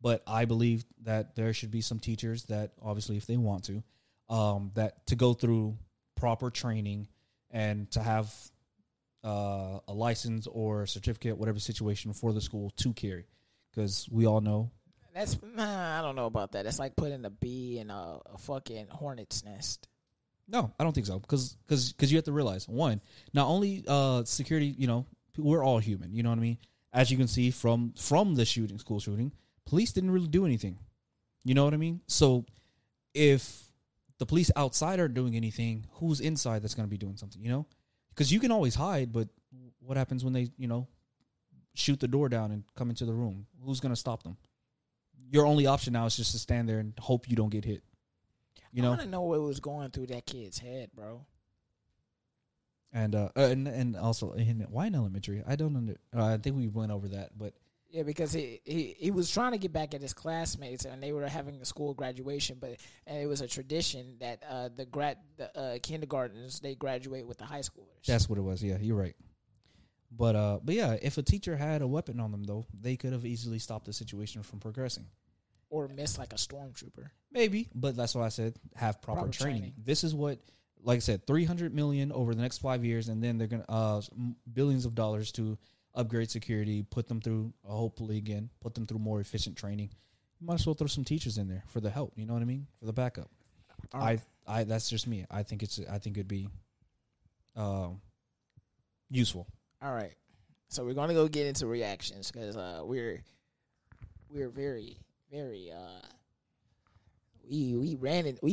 but I believe that there should be some teachers that, obviously, if they want to, that to go through proper training and to have a license or certificate, whatever situation, for the school to carry, because we all know that's. I don't know about that. That's like putting a bee in a fucking hornet's nest. No, I don't think so. Because you have to realize, one, not only security. We're all human. You know what I mean? As you can see from the school shooting, police didn't really do anything. You know what I mean? So if the police outside aren't doing anything, who's inside that's going to be doing something? You know. Because you can always hide, but what happens when they, shoot the door down and come into the room? Who's going to stop them? Your only option now is just to stand there and hope you don't get hit. I want to know what was going through that kid's head, bro. And also, why in elementary? I don't know. I think we went over that, but yeah, because he was trying to get back at his classmates, and they were having a school graduation, and it was a tradition that the kindergartners, they graduate with the high schoolers. That's what it was. Yeah, you're right. But yeah, if a teacher had a weapon on them, though, they could have easily stopped the situation from progressing. Or missed like a stormtrooper. Maybe, but that's why I said have proper training. This is what, like I said, $300 million over the next 5 years, and then they're going to billions of dollars to upgrade security, put them through, hopefully again, put them through more efficient training. You might as well throw some teachers in there for the help. You know what I mean? For the backup. Right. I that's just me. I think it'd be useful. All right. So we're going to go get into reactions because we're very, very we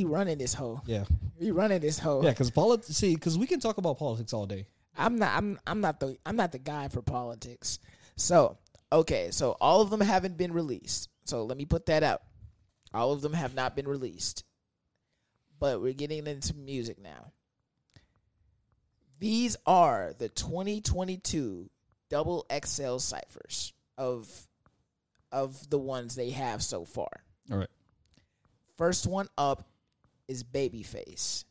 running this hoe. Yeah. We running this hoe. Yeah, because we can talk about politics all day. I'm not the guy for politics. So, okay, so all of them haven't been released. So let me put that out. All of them have not been released. But we're getting into music now. These are the 2022 XXL ciphers of the ones they have so far. All right. First one up is Babyface.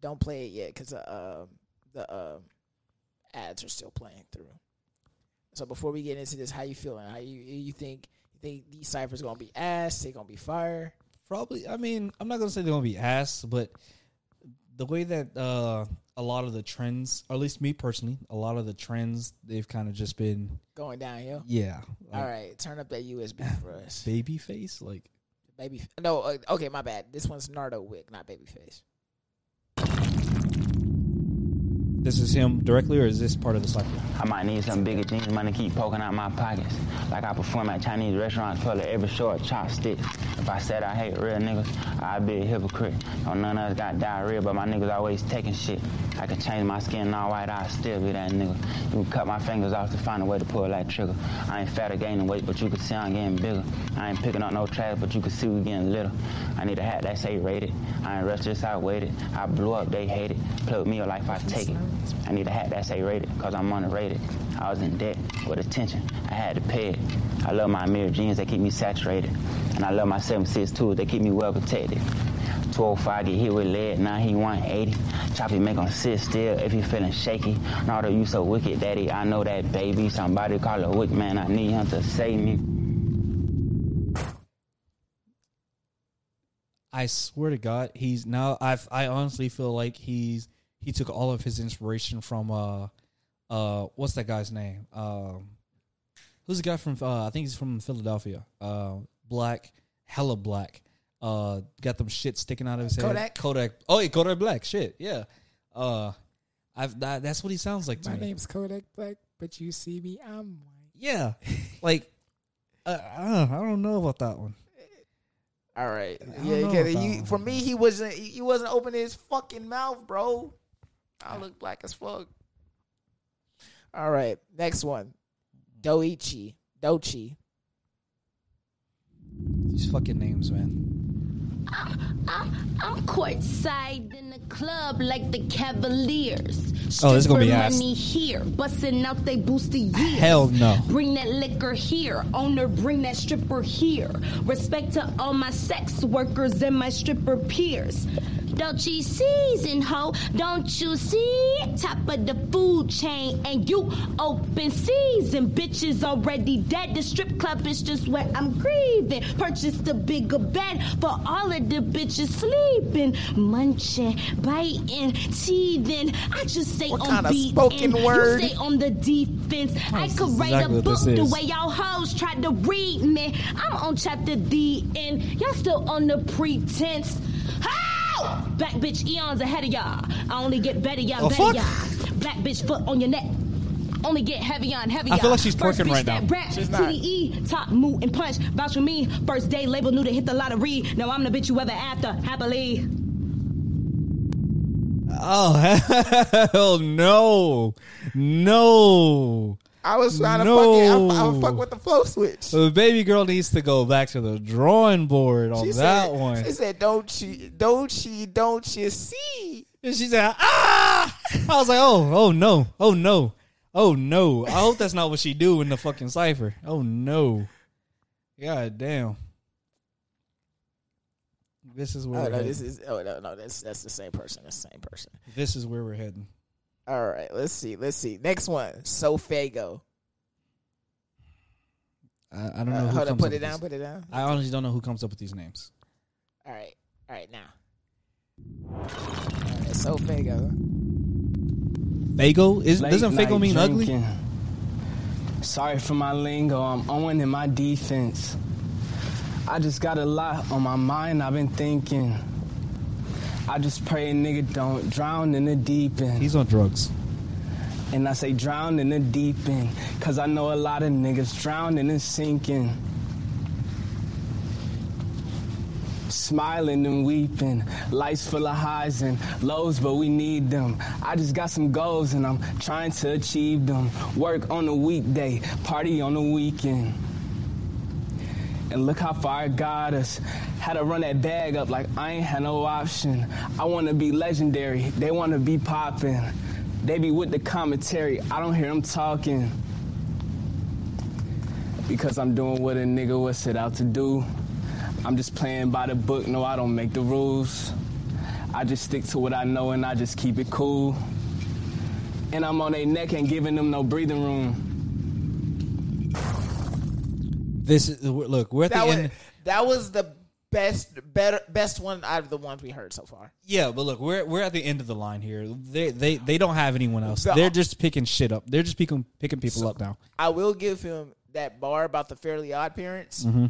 Don't play it yet because the ads are still playing through. So before we get into this, how you feeling? How you think these ciphers gonna be ass? They gonna be fire? Probably. I'm not gonna say they're gonna be ass, but the way that a lot of the trends, or at least me personally, a lot of the trends, they've kind of just been going downhill. Yeah. All right, turn up that USB for us. Babyface, like baby. No, okay, my bad. This one's Nardo Wick, not Babyface. This is him directly, or is this part of the cycle? I might need some bigger jeans money to keep poking out my pockets. Like I perform at Chinese restaurants, toilet every short chopstick. If I said I hate real niggas, I'd be a hypocrite. No, none of us got diarrhea, but my niggas always taking shit. I could change my skin all white, I'd still be that nigga. You can cut my fingers off to find a way to pull that trigger. I ain't fat or gaining weight, but you can see I'm getting bigger. I ain't picking up no trash, but you can see we getting little. I need a hat that say rated. I ain't restless, I waited. I blew up, they hate it. Plug me or life, I take it. I need a hat that say rated, cause I'm underrated. I was in debt with attention, I had to pay it. I love my mirror jeans, they keep me saturated. And I love my 7.6 tools, they keep me well protected. 205 get hit with lead, now he 180. Choppy make him sit still if he feeling shaky. Nardo, you so wicked, daddy, I know that baby. Somebody call a wick man, I need him to save me. I swear to God, he's now. I honestly feel like he took all of his inspiration from what's that guy's name? Who's the guy from? I think he's from Philadelphia. Black, hella black. Got them shit sticking out of his head. Kodak. Oh, yeah, Kodak Black. Shit, yeah. That's what he sounds like to me. My name's Kodak Black, but you see me, I'm white. Yeah, like I don't know about that one. All right, for me, he wasn't opening his fucking mouth, bro. I look black as fuck. All right, next one, Doechii. These fucking names, man. I'm courtside in the club like the Cavaliers. Oh, this is gonna be ass. Here, busting out they booster years. Hell no. Bring that liquor here, owner. Bring that stripper here. Respect to all my sex workers and my stripper peers. Doechii season, ho, don't you see? Top of the food chain, and you open season. Bitches already dead. The strip club is just where I'm grieving. Purchased a bigger bed for all of the bitches sleeping, munching, biting, teething. I just stay on beat, you stay on the defense. That's I could write exactly a book the way y'all hoes tried to read me. I'm on chapter D, and y'all still on the pretense. Black bitch eons ahead of y'all. I only get better, y'all better, y'all. Black bitch foot on your neck. Only get heavy on heavy. I feel like she's twerking right now. She's not. TDE, top, move, and punch. Vouch for me. First day label knew to hit the lottery. Now I'm the bitch you ever after. Happily. Oh, hell no. No. I was trying to fucking. I would fuck with the flow switch. So the baby girl needs to go back to the drawing board on that one. She said, don't you see? And she said, ah! I was like, oh no. I hope that's not what she do in the fucking cipher. Oh no. God damn. This is where. That's the same person. This is where we're heading. All right, let's see. Next one, Sofaygo. I don't know. Who hold comes on, put up it down. Put it down. I honestly don't know who comes up with these names. All right now. All right, Sofaygo. Faygo doesn't Faygo mean drinking. Ugly? Sorry for my lingo. I'm Owen in my defense. I just got a lot on my mind. I've been thinking. I just pray a nigga don't drown in the deep end. He's on drugs. And I say drown in the deep end, cause I know a lot of niggas drowning and sinking. Smiling and weeping. Life's full of highs and lows, but we need them. I just got some goals and I'm trying to achieve them. Work on a weekday, party on the weekend. And look how far I got us. Had to run that bag up like I ain't had no option. I want to be legendary. They want to be popping. They be with the commentary. I don't hear them talking. Because I'm doing what a nigga was set out to do. I'm just playing by the book. No, I don't make the rules. I just stick to what I know and I just keep it cool. And I'm on their neck and giving them no breathing room. This is, look, we're at the end. That was the best one out of the ones we heard so far. Yeah, but look, we're at the end of the line here. They don't have anyone else. They're just picking shit up. They're just picking people up now. I will give him that bar about the Fairly Odd Parents. Mm-hmm.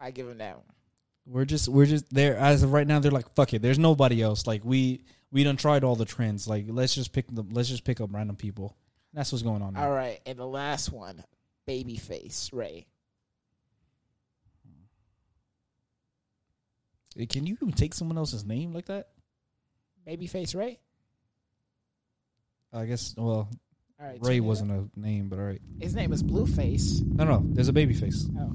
I give him that one. We're just there as of right now. They're like, fuck it. There's nobody else. Like we done tried all the trends. Like let's just pick up random people. That's what's going on now. All right, and the last one, Babyface Ray. Can you even take someone else's name like that? Babyface Ray? I guess, well, all right, Ray wasn't a name, but all right. His name is Blueface. No, there's a Babyface. Oh.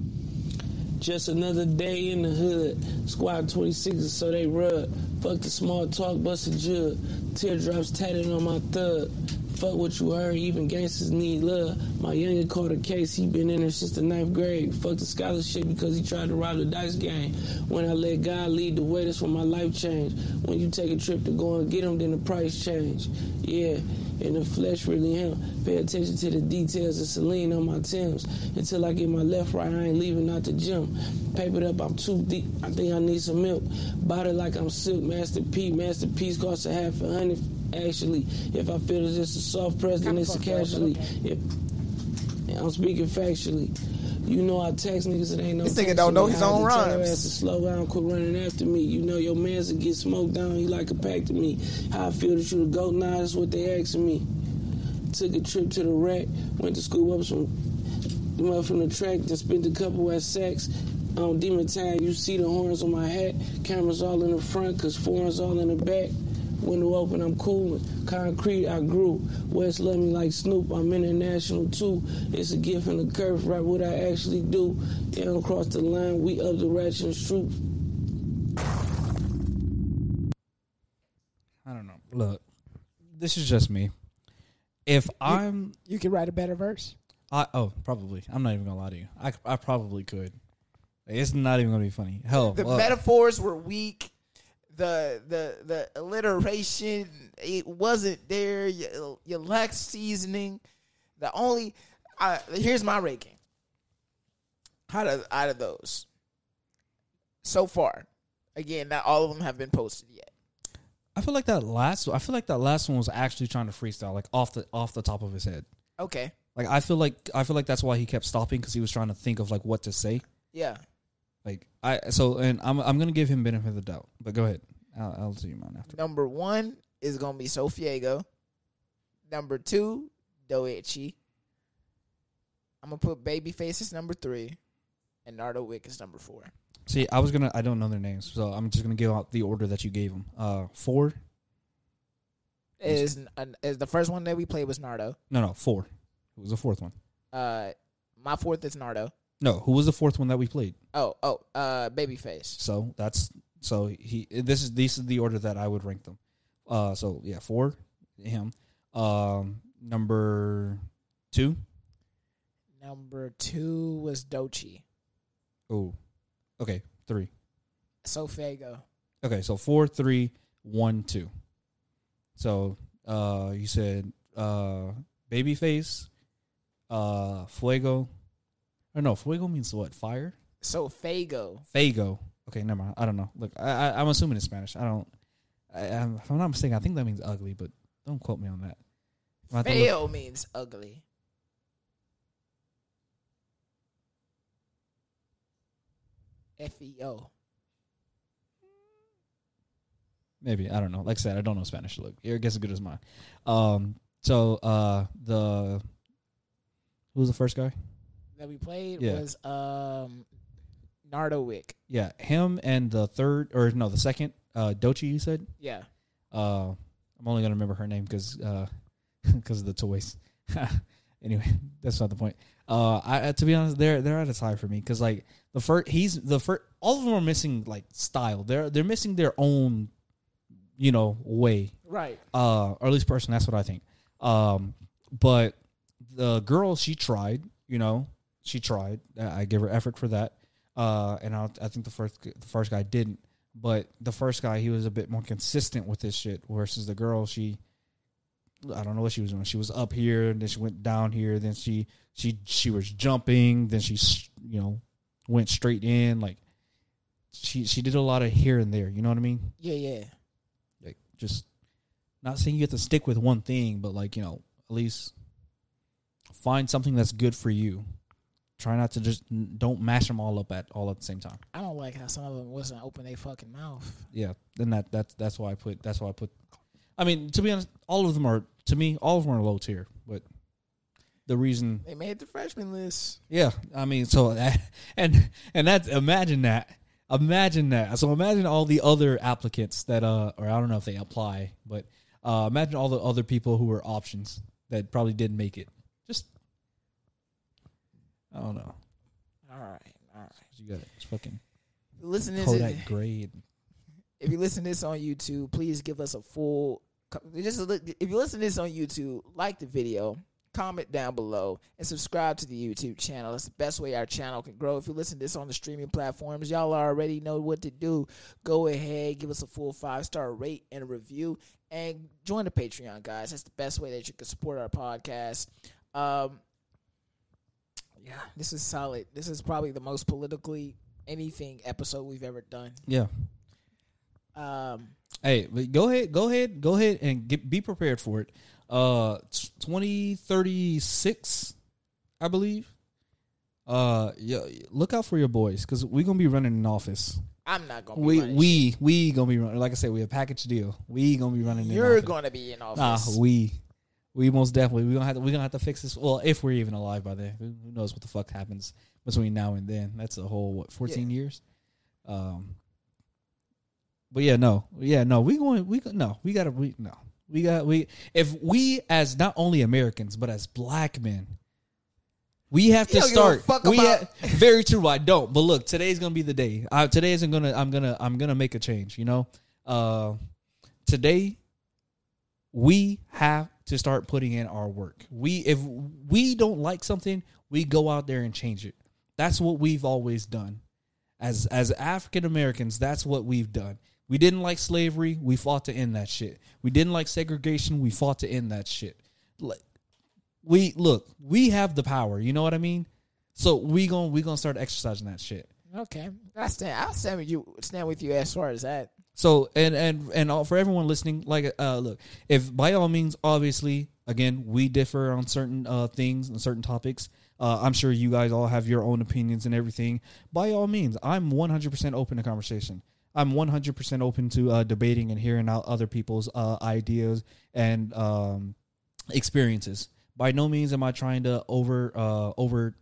Just another day in the hood. Squad 26 is so they rub. Fuck the small talk, bust a jug. Teardrops tatted on my thug. Fuck what you heard, even gangsters need love. My youngin' caught a case, he been in there since the 9th grade. Fuck the scholarship because he tried to rob the dice game. When I let God lead the way, that's when my life changed. When you take a trip to go and get him, then the price changed. Yeah, in the flesh really him. Pay attention to the details of Celine on my Timbs. Until I get my left right, I ain't leaving out the gym. Papered up, I'm too deep, I think I need some milk. Bought it like I'm silk, Master P. Masterpiece costs $500. Actually, if I feel it's just a soft president, it's a casualty. If I'm speaking factually, you know I text niggas, it ain't no. This nigga don't know his own rhymes. To slow down, quit running after me. You know your man's will get smoked down. He like a pack to me. How I feel that you the GOAT now? That's what they asking me. Took a trip to the rack, went to school up from the track, then spent a couple at Saks. On Demon Time, you see the horns on my hat. Cameras all in the front, cause foreign's all in the back. Window open, I'm coolin'. Concrete, I grew. West love me like Snoop. I'm international too. It's a gift and a curse. Right, what I actually do. They don't cross the line. We up the ratchet and shoot. I don't know. Look, this is just me. You could write a better verse. Probably. I'm not even gonna lie to you. I probably could. It's not even gonna be funny. Hell, the metaphors were weak. The alliteration, it wasn't there. You lack seasoning. Here's my ranking. Out of those, so far, again, not all of them have been posted yet. I feel like that last one was actually trying to freestyle, like off the top of his head. Okay. Like I feel like that's why he kept stopping, because he was trying to think of like what to say. Yeah. I'm gonna give him benefit of the doubt, but go ahead. I'll do you mine after. Number one is gonna be Sofaygo. Number two, Doechii. I'm gonna put Babyface as number 3, and Nardo Wick is number 4. See, I don't know their names, so I'm just gonna give out the order that you gave them. 4 is the first one that we played was Nardo. No, 4. Who was the fourth one? My fourth is Nardo. No, who was the fourth one that we played? Babyface. This is the order that I would rank them. 4, him. Number 2. Number 2 was Doechii. Oh. Okay, 3. Sofaygo. Okay, so 4, 3, 1, 2. So you said Babyface, Fuego. Or no, Faygo means what? Fire? So, Faygo. Okay, never mind. I don't know. Look, I'm assuming it's Spanish. If I'm not mistaken, I think that means ugly, but don't quote me on that. Feo means ugly. F-E-O. Maybe. I don't know. Like I said, I don't know Spanish. Look, your guess is as good as mine. Who was the first guy that we played was Nardo Wick. Yeah, him and the second, Doechii, you said? Yeah. I'm only going to remember her name because of the toys. Anyway, that's not the point. To be honest, they're at a tie for me because like all of them are missing like style. They're missing their own, way. Right. Or at least person. That's what I think. But the girl, she tried, She tried. I give her effort for that, and I think the first guy didn't. But the first guy, he was a bit more consistent with his shit. Versus the girl, I don't know what she was doing. She was up here, and then she went down here. Then she was jumping. Then she went straight in. Like she did a lot of here and there. You know what I mean? Yeah. Like just not saying you have to stick with one thing, but like at least find something that's good for you. Try not to don't mash them all up at the same time. I don't like how some of them wasn't open their fucking mouth. Yeah, then that's why I put. I mean, to be honest, all of them are low tier. But the reason they made the freshman list. Yeah, I mean, so that and that's imagine that. So imagine all the other applicants that or I don't know if they apply, but imagine all the other people who were options that probably didn't make it. Just. I don't know. All right. You got it. It's fucking Kodak Grade. If you listen to this on YouTube, please give us a full. If you listen to this on YouTube, like the video, comment down below, and subscribe to the YouTube channel. That's the best way our channel can grow. If you listen to this on the streaming platforms, y'all already know what to do. Go ahead, give us a full 5-star rate and review, and join the Patreon, guys. That's the best way that you can support our podcast. Yeah, this is solid. This is probably the most politically anything episode we've ever done. Yeah. Hey, but go ahead and be prepared for it. 2036, I believe. Yeah, look out for your boys, because we're gonna be running an office. I'm not gonna be running. We gonna be running. Like I said, we a package deal. We gonna be running. You're gonna be in office. Nah, we most definitely. We gonna have to fix this. Well, if we're even alive by then, who knows what the fuck happens between now and then? That's a whole 14 years. But yeah, no. If we as not only Americans but as black men, we have to start. Very true. I don't. But look, today's gonna be the day. I'm gonna make a change. You know, today we have to start putting in our work. If we don't like something, we go out there and change it. That's what we've always done. As African Americans, that's what we've done. We didn't like slavery. We fought to end that shit. We didn't like segregation. We fought to end that shit. We have the power. You know what I mean? So we gonna start exercising that shit. Okay, I stand with you as far as that. So and for everyone listening, like look, if by all means, obviously, again, we differ on certain things and certain topics. I'm sure you guys all have your own opinions and everything. By all means, I'm 100% open to conversation. I'm 100% open to debating and hearing out other people's ideas and experiences. By no means am I trying to overlook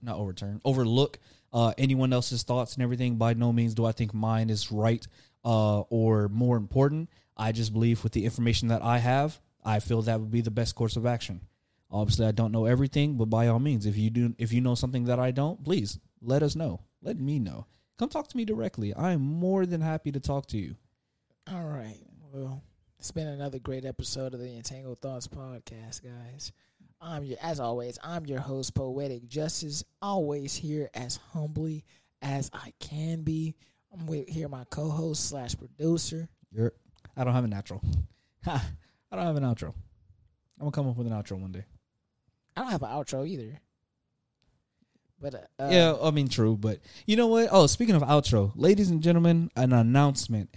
anyone else's thoughts and everything. By no means do I think mine is right or more important. I just believe with the information that I have, I feel that would be the best course of action. Obviously, I don't know everything, but by all means, if you know something that I don't, please let us know. Let me know. Come talk to me directly. I am more than happy to talk to you. All right. Well, it's been another great episode of the Entangled Thoughts podcast, guys. As always, I'm your host, Poetic Justice, always here as humbly as I can be. I'm with here my co-host / producer. I don't have an outro. I don't have an outro. I'm going to come up with an outro one day. I don't have an outro either. But yeah, I mean, true. But you know what? Oh, speaking of outro, ladies and gentlemen, an announcement.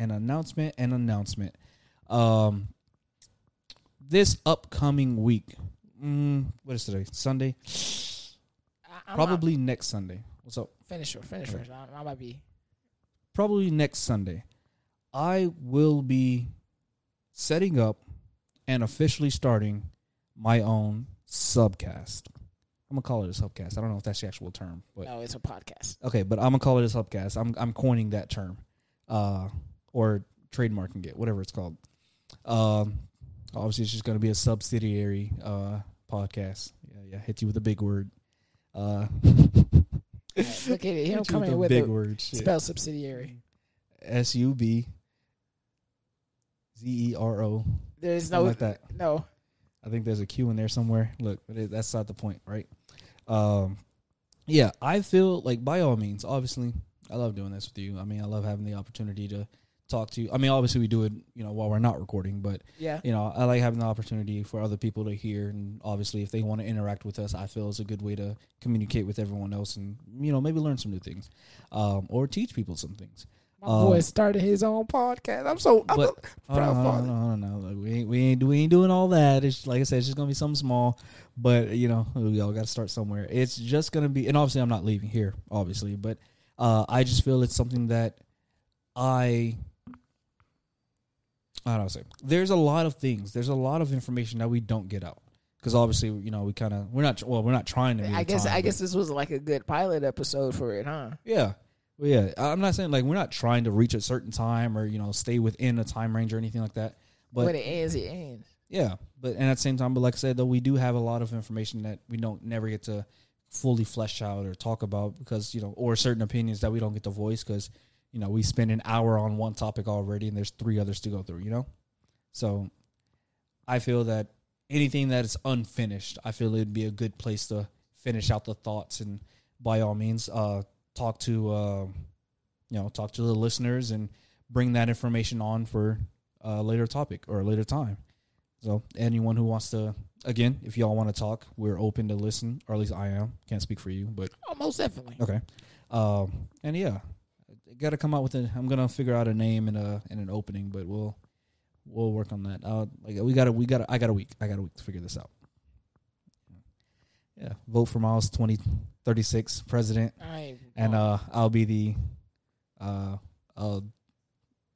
This upcoming week, what is today? Sunday? Probably next Sunday. What's up? Finish. I might be. Probably next Sunday, I will be setting up and officially starting my own subcast. I'm going to call it a subcast. I don't know if that's the actual term. But no, it's a podcast. Okay, but I'm going to call it a subcast. I'm coining that term or trademarking it, whatever it's called. Obviously, it's just going to be a subsidiary podcast. Yeah, hit you with a big word. Right, look at it. He'll come in with a big word. Spell subsidiary. SUBZERO. There's no... Like that. No. I think there's a Q in there somewhere. Look, that's not the point, right? Yeah, I feel like by all means, obviously, I love doing this with you. I mean, I love having the opportunity to talk to you. I mean, obviously, we do it, while we're not recording, but yeah, I like having the opportunity for other people to hear. And obviously, if they want to interact with us, I feel is a good way to communicate with everyone else, and maybe learn some new things, or teach people some things. My boy started his own podcast. I'm so proud of him. No. We ain't doing all that. It's just, like I said, it's just gonna be something small. But we all got to start somewhere. It's just gonna be, and obviously I'm not leaving here, obviously. But I just feel it's something that I don't know. There's a lot of things. There's a lot of information that we don't get out. Because obviously, we're not trying to. I guess this was like a good pilot episode for it, huh? Yeah. Well, yeah, I'm not saying, we're not trying to reach a certain time or, stay within a time range or anything like that. But when it ends, it ends. Yeah, but at the same time, but like I said, though, we do have a lot of information that we don't never get to fully flesh out or talk about because, or certain opinions that we don't get to voice because, you know, we spend an hour on one topic already and there's three others to go through, you know? So I feel that anything that is unfinished, I feel it would be a good place to finish out the thoughts, and by all means, talk to the listeners and bring that information on for a later topic or a later time. So anyone who wants to, again, if y'all want to talk, we're open to listen, or at least I am. Can't speak for you, but most definitely. Okay. And yeah, got to come out with it. I'm going to figure out a name and an opening, but we'll work on that. I got a week. I got a week to figure this out. Yeah. Vote for Miles 2036 president. And, I'll be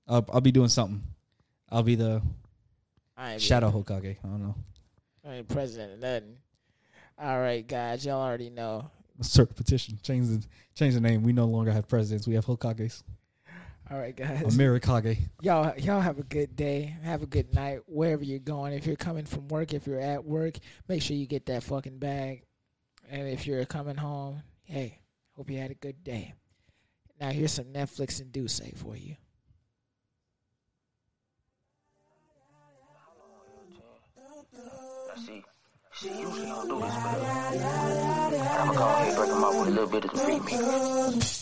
I'll be doing something. I'll be the Shadow Hokage. I don't know. I ain't president of nothing. All right, guys. Y'all already know. Start a petition. Change the name. We no longer have presidents. We have Hokages. All right, guys. Amerikage. Y'all have a good day. Have a good night. Wherever you're going. If you're coming from work, if you're at work, make sure you get that fucking bag. And if you're coming home, hey, hope you had a good day. Now, here's some Netflix and Doechii for you. She usually don't do this, but I'ma go ahead and break them up with a little bit of the remix.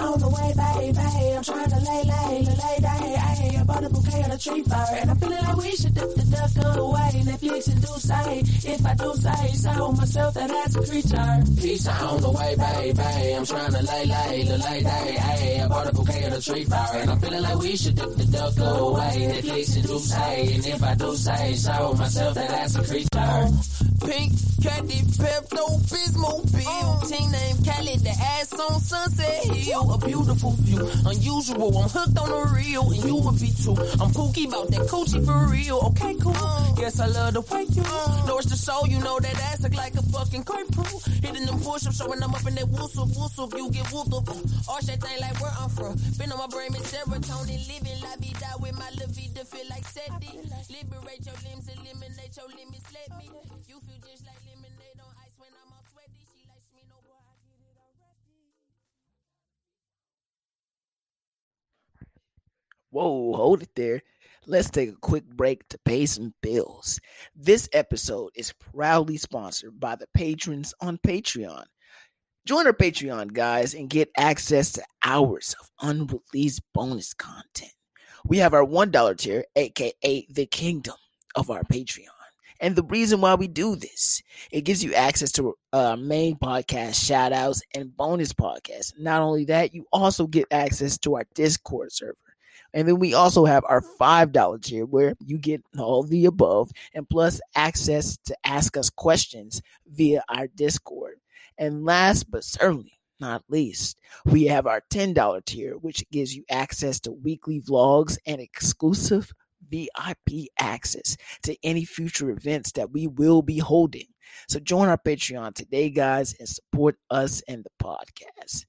On the way, baby, I'm trying to lay day, ayy. I bought a bouquet on a tree fire, and I'm feeling like we should dip the duck away. Netflix and Doechii, if I do say so myself, that that's a creature. Pizza on the way, baby, I'm trying to lay day, ayy. I bought a bouquet on a tree fire, and I'm feeling like we should dip the duck away. Netflix and Doechii, and if I do say so myself, that that's a creature. Pink, candy, Pepto, Bismol, Bill, team named Cali, the ass on Sunset Hill, a beautiful view, unusual, I'm hooked on the real, and you would be too, I'm kooky about that coochie for real, okay cool, yes I love the way you, Lord's the soul, you know that ass look like a fucking grapefruit, hitting them push-ups, showing them up in that woosoof, you get whooped up, all that thing like where I'm from, been on my brain with serotonin, living la vida with my la vida, feel like Seti, liberate your limbs, eliminate your limits, let me, you feel just like lemonade on ice when I'm all sweaty. She likes me, no boy, I get it already. Whoa, hold it there. Let's take a quick break to pay some bills. This episode is proudly sponsored by the patrons on Patreon. Join our Patreon, guys, and get access to hours of unreleased bonus content. We have our $1 tier, aka the Kingdom of our Patreon. And the reason why we do this, it gives you access to our main podcast shout outs and bonus podcasts. Not only that, you also get access to our Discord server. And then we also have our $5 tier where you get all the above and plus access to ask us questions via our Discord. And last but certainly not least, we have our $10 tier, which gives you access to weekly vlogs and exclusive VIP access to any future events that we will be holding. So join our Patreon today, guys, and support us and the podcast.